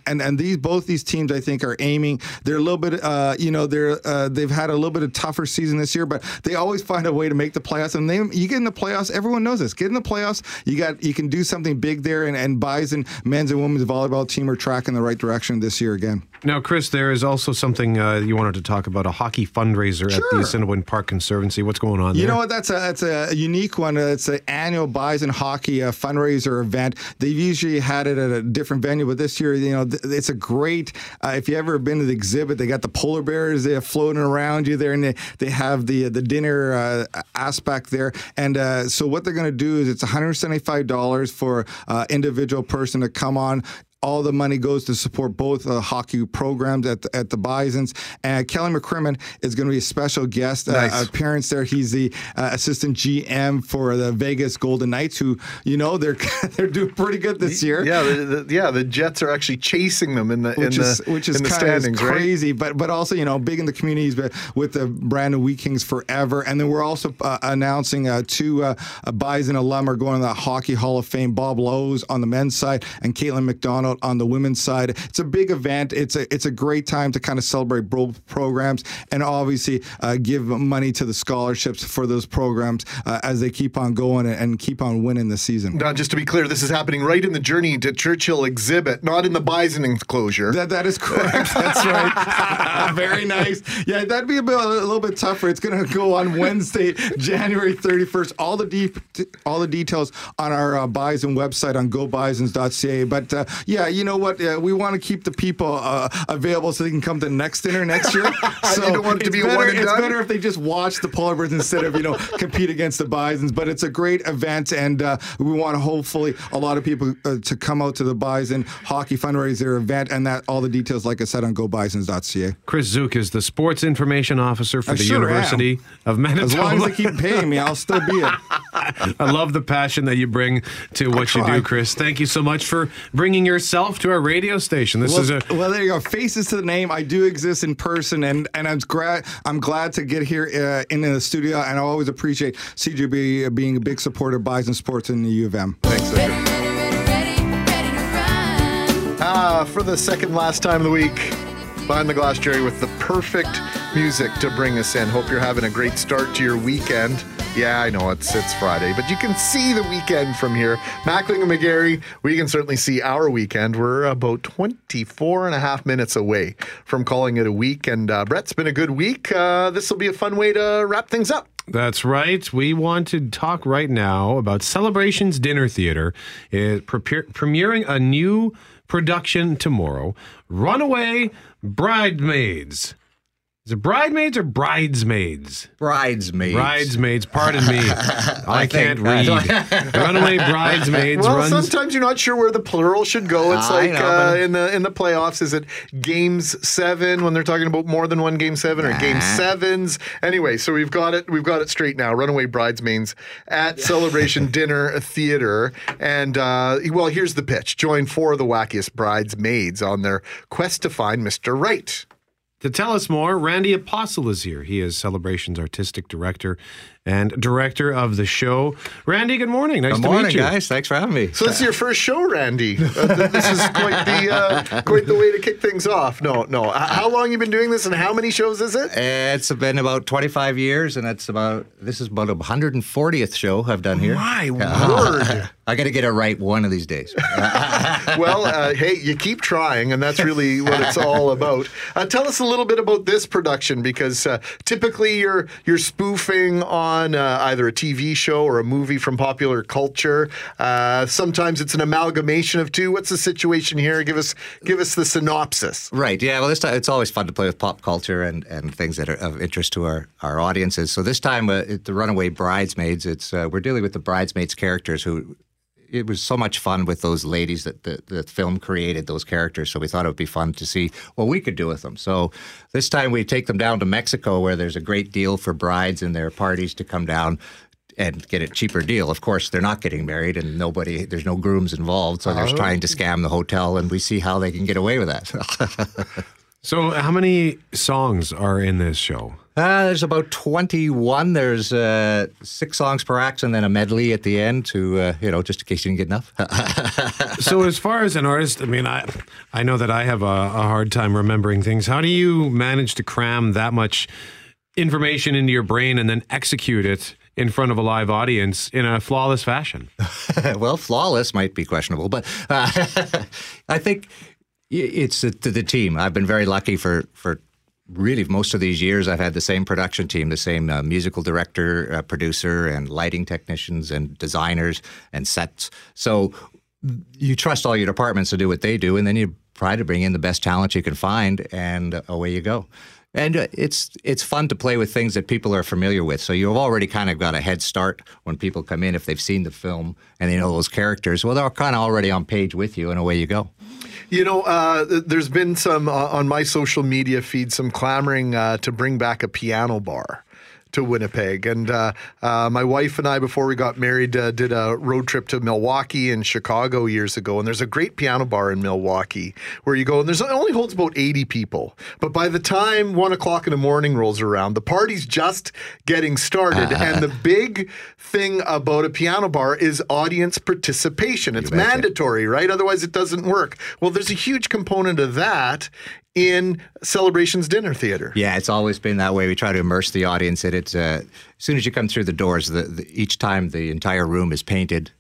And both these teams, I think, are aiming. They're a little bit, they've had a little bit of tougher season this year, but they always find a way to make the playoffs. And you get in the playoffs, everyone knows this. Get in the playoffs, you can do something big there. And Bison men's and women's volleyball team are tracking the right direction this year again. Now, Chris, there is also something you wanted to talk about, a hockey fundraiser at the Assiniboine Park Conservancy. What's going on there? You know what? That's a unique one. It's an annual Bison hockey fundraiser event. They've usually had it at a different venue, but this year, you know, it's a great. If you ever been to the exhibit, they got the polar bears floating around you there, and they have the dinner aspect there. And so what they're going to do is it's $175 for individual person to come on. All the money goes to support both hockey programs at the Bisons. And Kelly McCrimmon is going to be a special guest appearance there. He's the assistant GM for the Vegas Golden Knights, who, you know, they're doing pretty good this year. Yeah, the Jets are actually chasing them in the standings, which is crazy. Right? But also, you know, big in the communities, but with the brand new Wheat Kings forever. And then we're also announcing two Bison alum are going to the Hockey Hall of Fame. Bob Lowe's on the men's side and Caitlin McDonald on the women's side. It's a big event. It's a great time to kind of celebrate both programs and obviously give money to the scholarships for those programs as they keep on going and keep on winning the season. Now, just to be clear, this is happening right in the Journey to Churchill exhibit, not in the Bison enclosure. That is correct. That's right. Very nice. Yeah, that'd be a little bit tougher. It's going to go on Wednesday, January 31st. All the details on our Bison website on gobisons.ca. But yeah, you know what? We want to keep the people available so they can come to the next dinner next year. So you don't want it to be better, one and done? It's better if they just watch the polar bears instead of, you know, compete against the Bisons. But it's a great event, and we want hopefully a lot of people to come out to the Bison Hockey Fundraiser event, and that all the details, like I said, on GoBisons.ca. Chris Zook is the Sports Information Officer for University of Manitoba. As long as they keep paying me, I'll still be it. I love the passion that you bring to what you do, Chris. Thank you so much for bringing yourself to our radio station. Well, there you go. Faces to the name. I do exist in person, and I'm glad to get here in the studio, and I always appreciate CJOB being a big supporter of Bison Sports in the U of M. Thanks, Andrew. For the second last time of the week, Behind the Glass Jerry with the perfect music to bring us in. Hope you're having a great start to your weekend. Yeah, I know it's Friday, but you can see the weekend from here. Mackling and McGarry, we can certainly see our weekend. We're about 24 and a half minutes away from calling it a week. And Brett, it's been a good week. This will be a fun way to wrap things up. That's right. We want to talk right now about Celebrations Dinner Theatre. It's premiering a new production tomorrow, Runaway Bridesmaids. Is it Bridesmaids or Bridesmaids? Bridesmaids. Bridesmaids, pardon me. I can't read. Runaway Bridesmaids. Well, sometimes you're not sure where the plural should go. It's in the playoffs, is it Game 7 when they're talking about more than one Game 7 or Game 7s? Anyway, so we've got it straight now. Runaway Bridesmaids at Celebration Dinner Theater. And, well, here's the pitch. Join 4 of the wackiest bridesmaids on their quest to find Mr. Right. To tell us more, Randy Apostle is here. He is Celebrations Artistic Director and director of the show. Randy, good morning. Nice to meet you. Good morning, guys. Thanks for having me. So this is your first show, Randy. This is quite the way to kick things off. No. How long you been doing this, and how many shows is it? It's been about 25 years, and this is about 140th show I've done here. My word. I got to get it right one of these days. Well, hey, you keep trying, and that's really what it's all about. Tell us a little bit about this production, because typically you're spoofing on either a TV show or a movie from popular culture. Sometimes it's an amalgamation of two. What's the situation here? Give us the synopsis. Right. Yeah. Well, this time it's always fun to play with pop culture and things that are of interest to our audiences. So this time, the Runaway Bridesmaids. We're dealing with the bridesmaids characters who. it was so much fun with those ladies that the film created, those characters. So we thought it would be fun to see what we could do with them. So this time we take them down to Mexico, where there's a great deal for brides and their parties to come down and get a cheaper deal. Of course, they're not getting married, and nobody, there's no grooms involved. So they're trying to scam the hotel, and we see how they can get away with that. So how many songs are in this show? There's about 21. There's 6 songs per act, and then a medley at the end to, just in case you didn't get enough. So as far as an artist, I mean, I know that I have a hard time remembering things. How do you manage to cram that much information into your brain and then execute it in front of a live audience in a flawless fashion? Well, flawless might be questionable, but I think it's the team. I've been very lucky for really most of these years. I've had the same production team, the same musical director, producer, and lighting technicians, and designers, and sets. So you trust all your departments to do what they do, and then you try to bring in the best talent you can find, and away you go. And it's fun to play with things that people are familiar with. So you've already kind of got a head start when people come in, if they've seen the film and they know those characters. Well, they're kind of already on page with you, and away you go. You know, there's been some, on my social media feed, some clamoring to bring back a piano bar to Winnipeg. And my wife and I, before we got married, did a road trip to Milwaukee and Chicago years ago. And there's a great piano bar in Milwaukee where you go, and there's, it only holds about 80 people. But by the time 1 o'clock in the morning rolls around, the party's just getting started. And the big thing about a piano bar is audience participation. It's mandatory, right? Otherwise it doesn't work. Well, there's a huge component of that in Celebrations Dinner Theatre. Yeah, it's always been that way. We try to immerse the audience in it. As soon as you come through the doors, each time the entire room is painted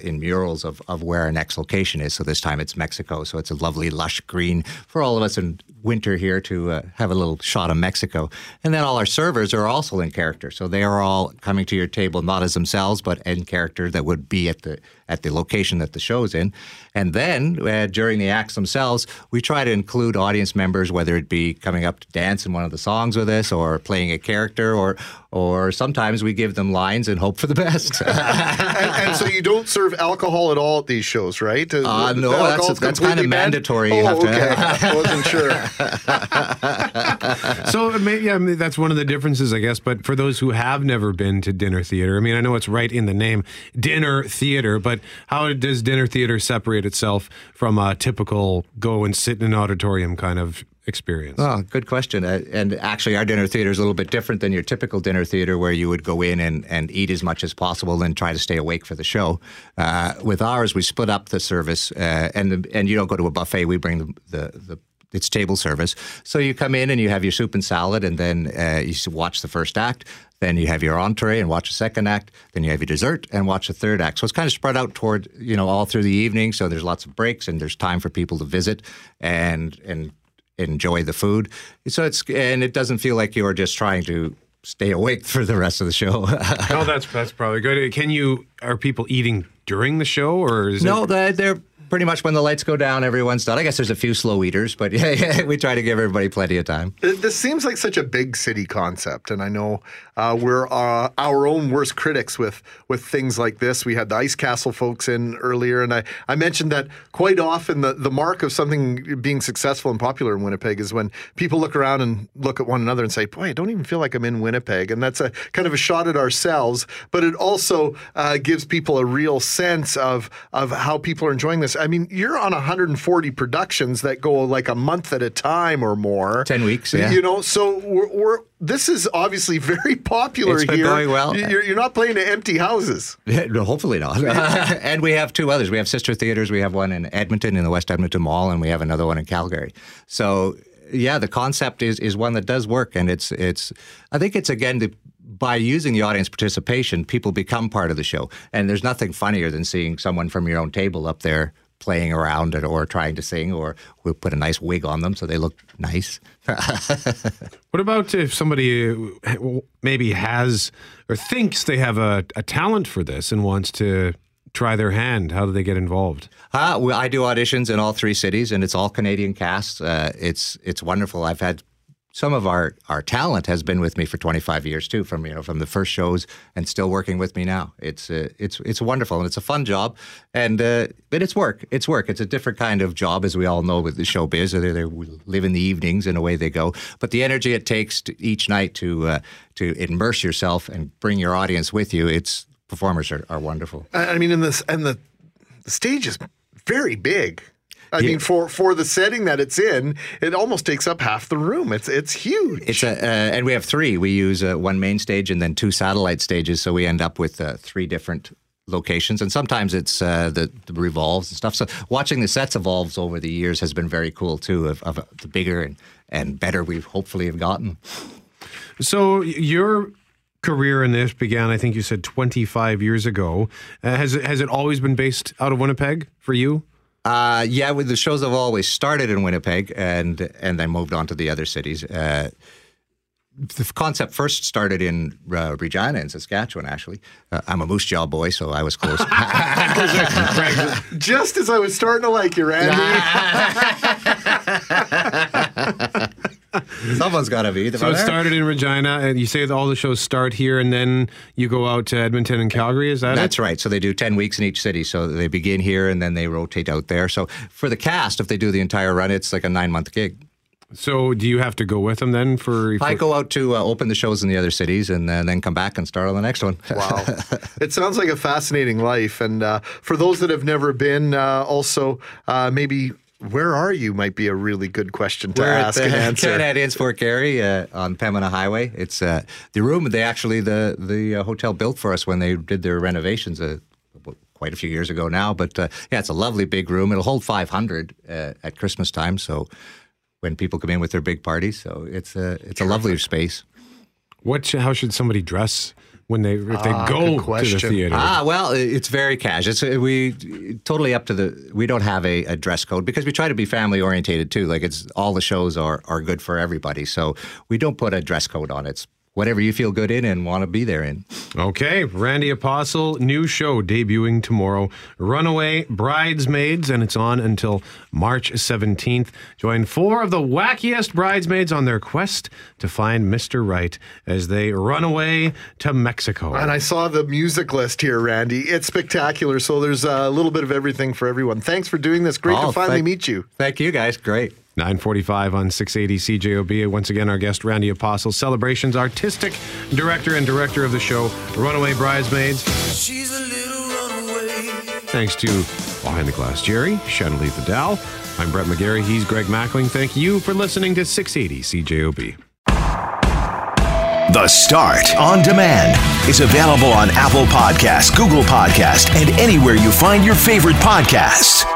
in murals of where our next location is. So this time it's Mexico. So it's a lovely, lush green for all of us in winter here to have a little shot of Mexico. And then all our servers are also in character. So they are all coming to your table, not as themselves, but in character that would be at the location that the show's in. And then during the acts themselves, we try to include audience members, whether it be coming up to dance in one of the songs with us, or playing a character, or sometimes we give them lines and hope for the best. and so you don't serve alcohol at all at these shows, right? No, that's kind of mandatory. Oh, you have okay. I wasn't sure. So that's one of the differences, I guess. But for those who have never been to dinner theater, I mean, I know it's right in the name, dinner theater, but how does dinner theater separate itself from a typical go and sit in an auditorium kind of experience? Oh, good question. And actually, our dinner theater is a little bit different than your typical dinner theater, where you would go in and eat as much as possible and try to stay awake for the show. With ours, we split up the service, and you don't go to a buffet. We bring it's table service. So you come in and you have your soup and salad, and then you watch the first act. Then you have your entree and watch the second act. Then you have your dessert and watch the third act. So it's kind of spread out toward, all through the evening. So there's lots of breaks, and there's time for people to visit and enjoy the food. So it doesn't feel like you're just trying to stay awake for the rest of the show. No, that's probably good. Are people eating during the show, or is no? They're pretty much when the lights go down, everyone's done. I guess there's a few slow eaters, but yeah, we try to give everybody plenty of time. This seems like such a big city concept, and I know we're our own worst critics with things like this. We had the Ice Castle folks in earlier, and I mentioned that quite often the mark of something being successful and popular in Winnipeg is when people look around and look at one another and say, boy, I don't even feel like I'm in Winnipeg. And that's a kind of a shot at ourselves, but it also gives people a real sense of how people are enjoying this. I mean, you're on 140 productions that go like a month at a time or more. 10 weeks, yeah. So this is obviously very popular here. It's been going well. You're not playing to empty houses. Yeah, hopefully not. And we have 2 others. We have sister theaters. We have one in Edmonton, in the West Edmonton Mall, and we have another one in Calgary. So, yeah, the concept is one that does work, and it's. I think it's, again, by using the audience participation, people become part of the show. And there's nothing funnier than seeing someone from your own table up there playing around or trying to sing, or we'll put a nice wig on them so they look nice. What about if somebody maybe has or thinks they have a talent for this and wants to try their hand? How do they get involved? Well, I do auditions in all 3 cities, and it's all Canadian casts. It's wonderful. I've had some of our talent has been with me for 25 years too, from from the first shows, and still working with me now. It's wonderful, and it's a fun job, and but it's work. It's work. It's a different kind of job, as we all know, with the showbiz. They live in the evenings, and away they go. But the energy it takes to, each night to immerse yourself and bring your audience with you. It's performers are wonderful. I mean, in this and the stage is very big. I mean, for the setting that it's in, it almost takes up half the room. It's huge. It's and we have three. We use one main stage and then two satellite stages, so we end up with three different locations. And sometimes it's the revolves and stuff. So watching the sets evolve over the years has been very cool too. Of the bigger and better we've hopefully have gotten. So your career in this began, I think you said 25 years ago. Has it always been based out of Winnipeg for you? Yeah, with the shows I've always started in Winnipeg and then moved on to the other cities. The concept first started in Regina in Saskatchewan, actually. I'm a Moose Jaw boy, so I was close. Just as I was starting to like you, Randy. Someone's got to be. So it started in Regina, and you say that all the shows start here, and then you go out to Edmonton and Calgary, is that it? That's right. So they do 10 weeks in each city. So they begin here, and then they rotate out there. So for the cast, if they do the entire run, it's like a 9-month gig. So do you have to go with them then? I go out to open the shows in the other cities and then come back and start on the next one. Wow. It sounds like a fascinating life. And for those that have never been, also maybe... Where are you might be a really good question to ask and answer. We're at Canadians Fort Garry on Pembina Highway. It's the room they actually, the hotel built for us when they did their renovations quite a few years ago now. But yeah, it's a lovely big room. It'll hold 500 at Christmas time, so when people come in with their big parties. So it's a lovely space. How should somebody dress? If they go to the theater? Well, it's very casual. We don't have a dress code because we try to be family oriented too. Like all the shows are good for everybody. So we don't put a dress code on. It's whatever you feel good in and want to be there in. Okay. Randy Apostle, new show debuting tomorrow. Runaway Bridesmaids, and it's on until March 17th. Join four of the wackiest bridesmaids on their quest to find Mr. Right as they run away to Mexico. And I saw the music list here, Randy. It's spectacular. So there's a little bit of everything for everyone. Thanks for doing this. Great to finally meet you. Thank you, guys. Great. 9:45 on 680 CJOB. Once again, our guest, Randy Apostle, Celebrations Artistic Director and Director of the show, Runaway Bridesmaids. She's a little runaway. Thanks to Behind the Glass Jerry, Shaneli Vidal. I'm Brett McGarry. He's Greg Mackling. Thank you for listening to 680 CJOB. The Start On Demand is available on Apple Podcasts, Google Podcasts, and anywhere you find your favorite podcasts.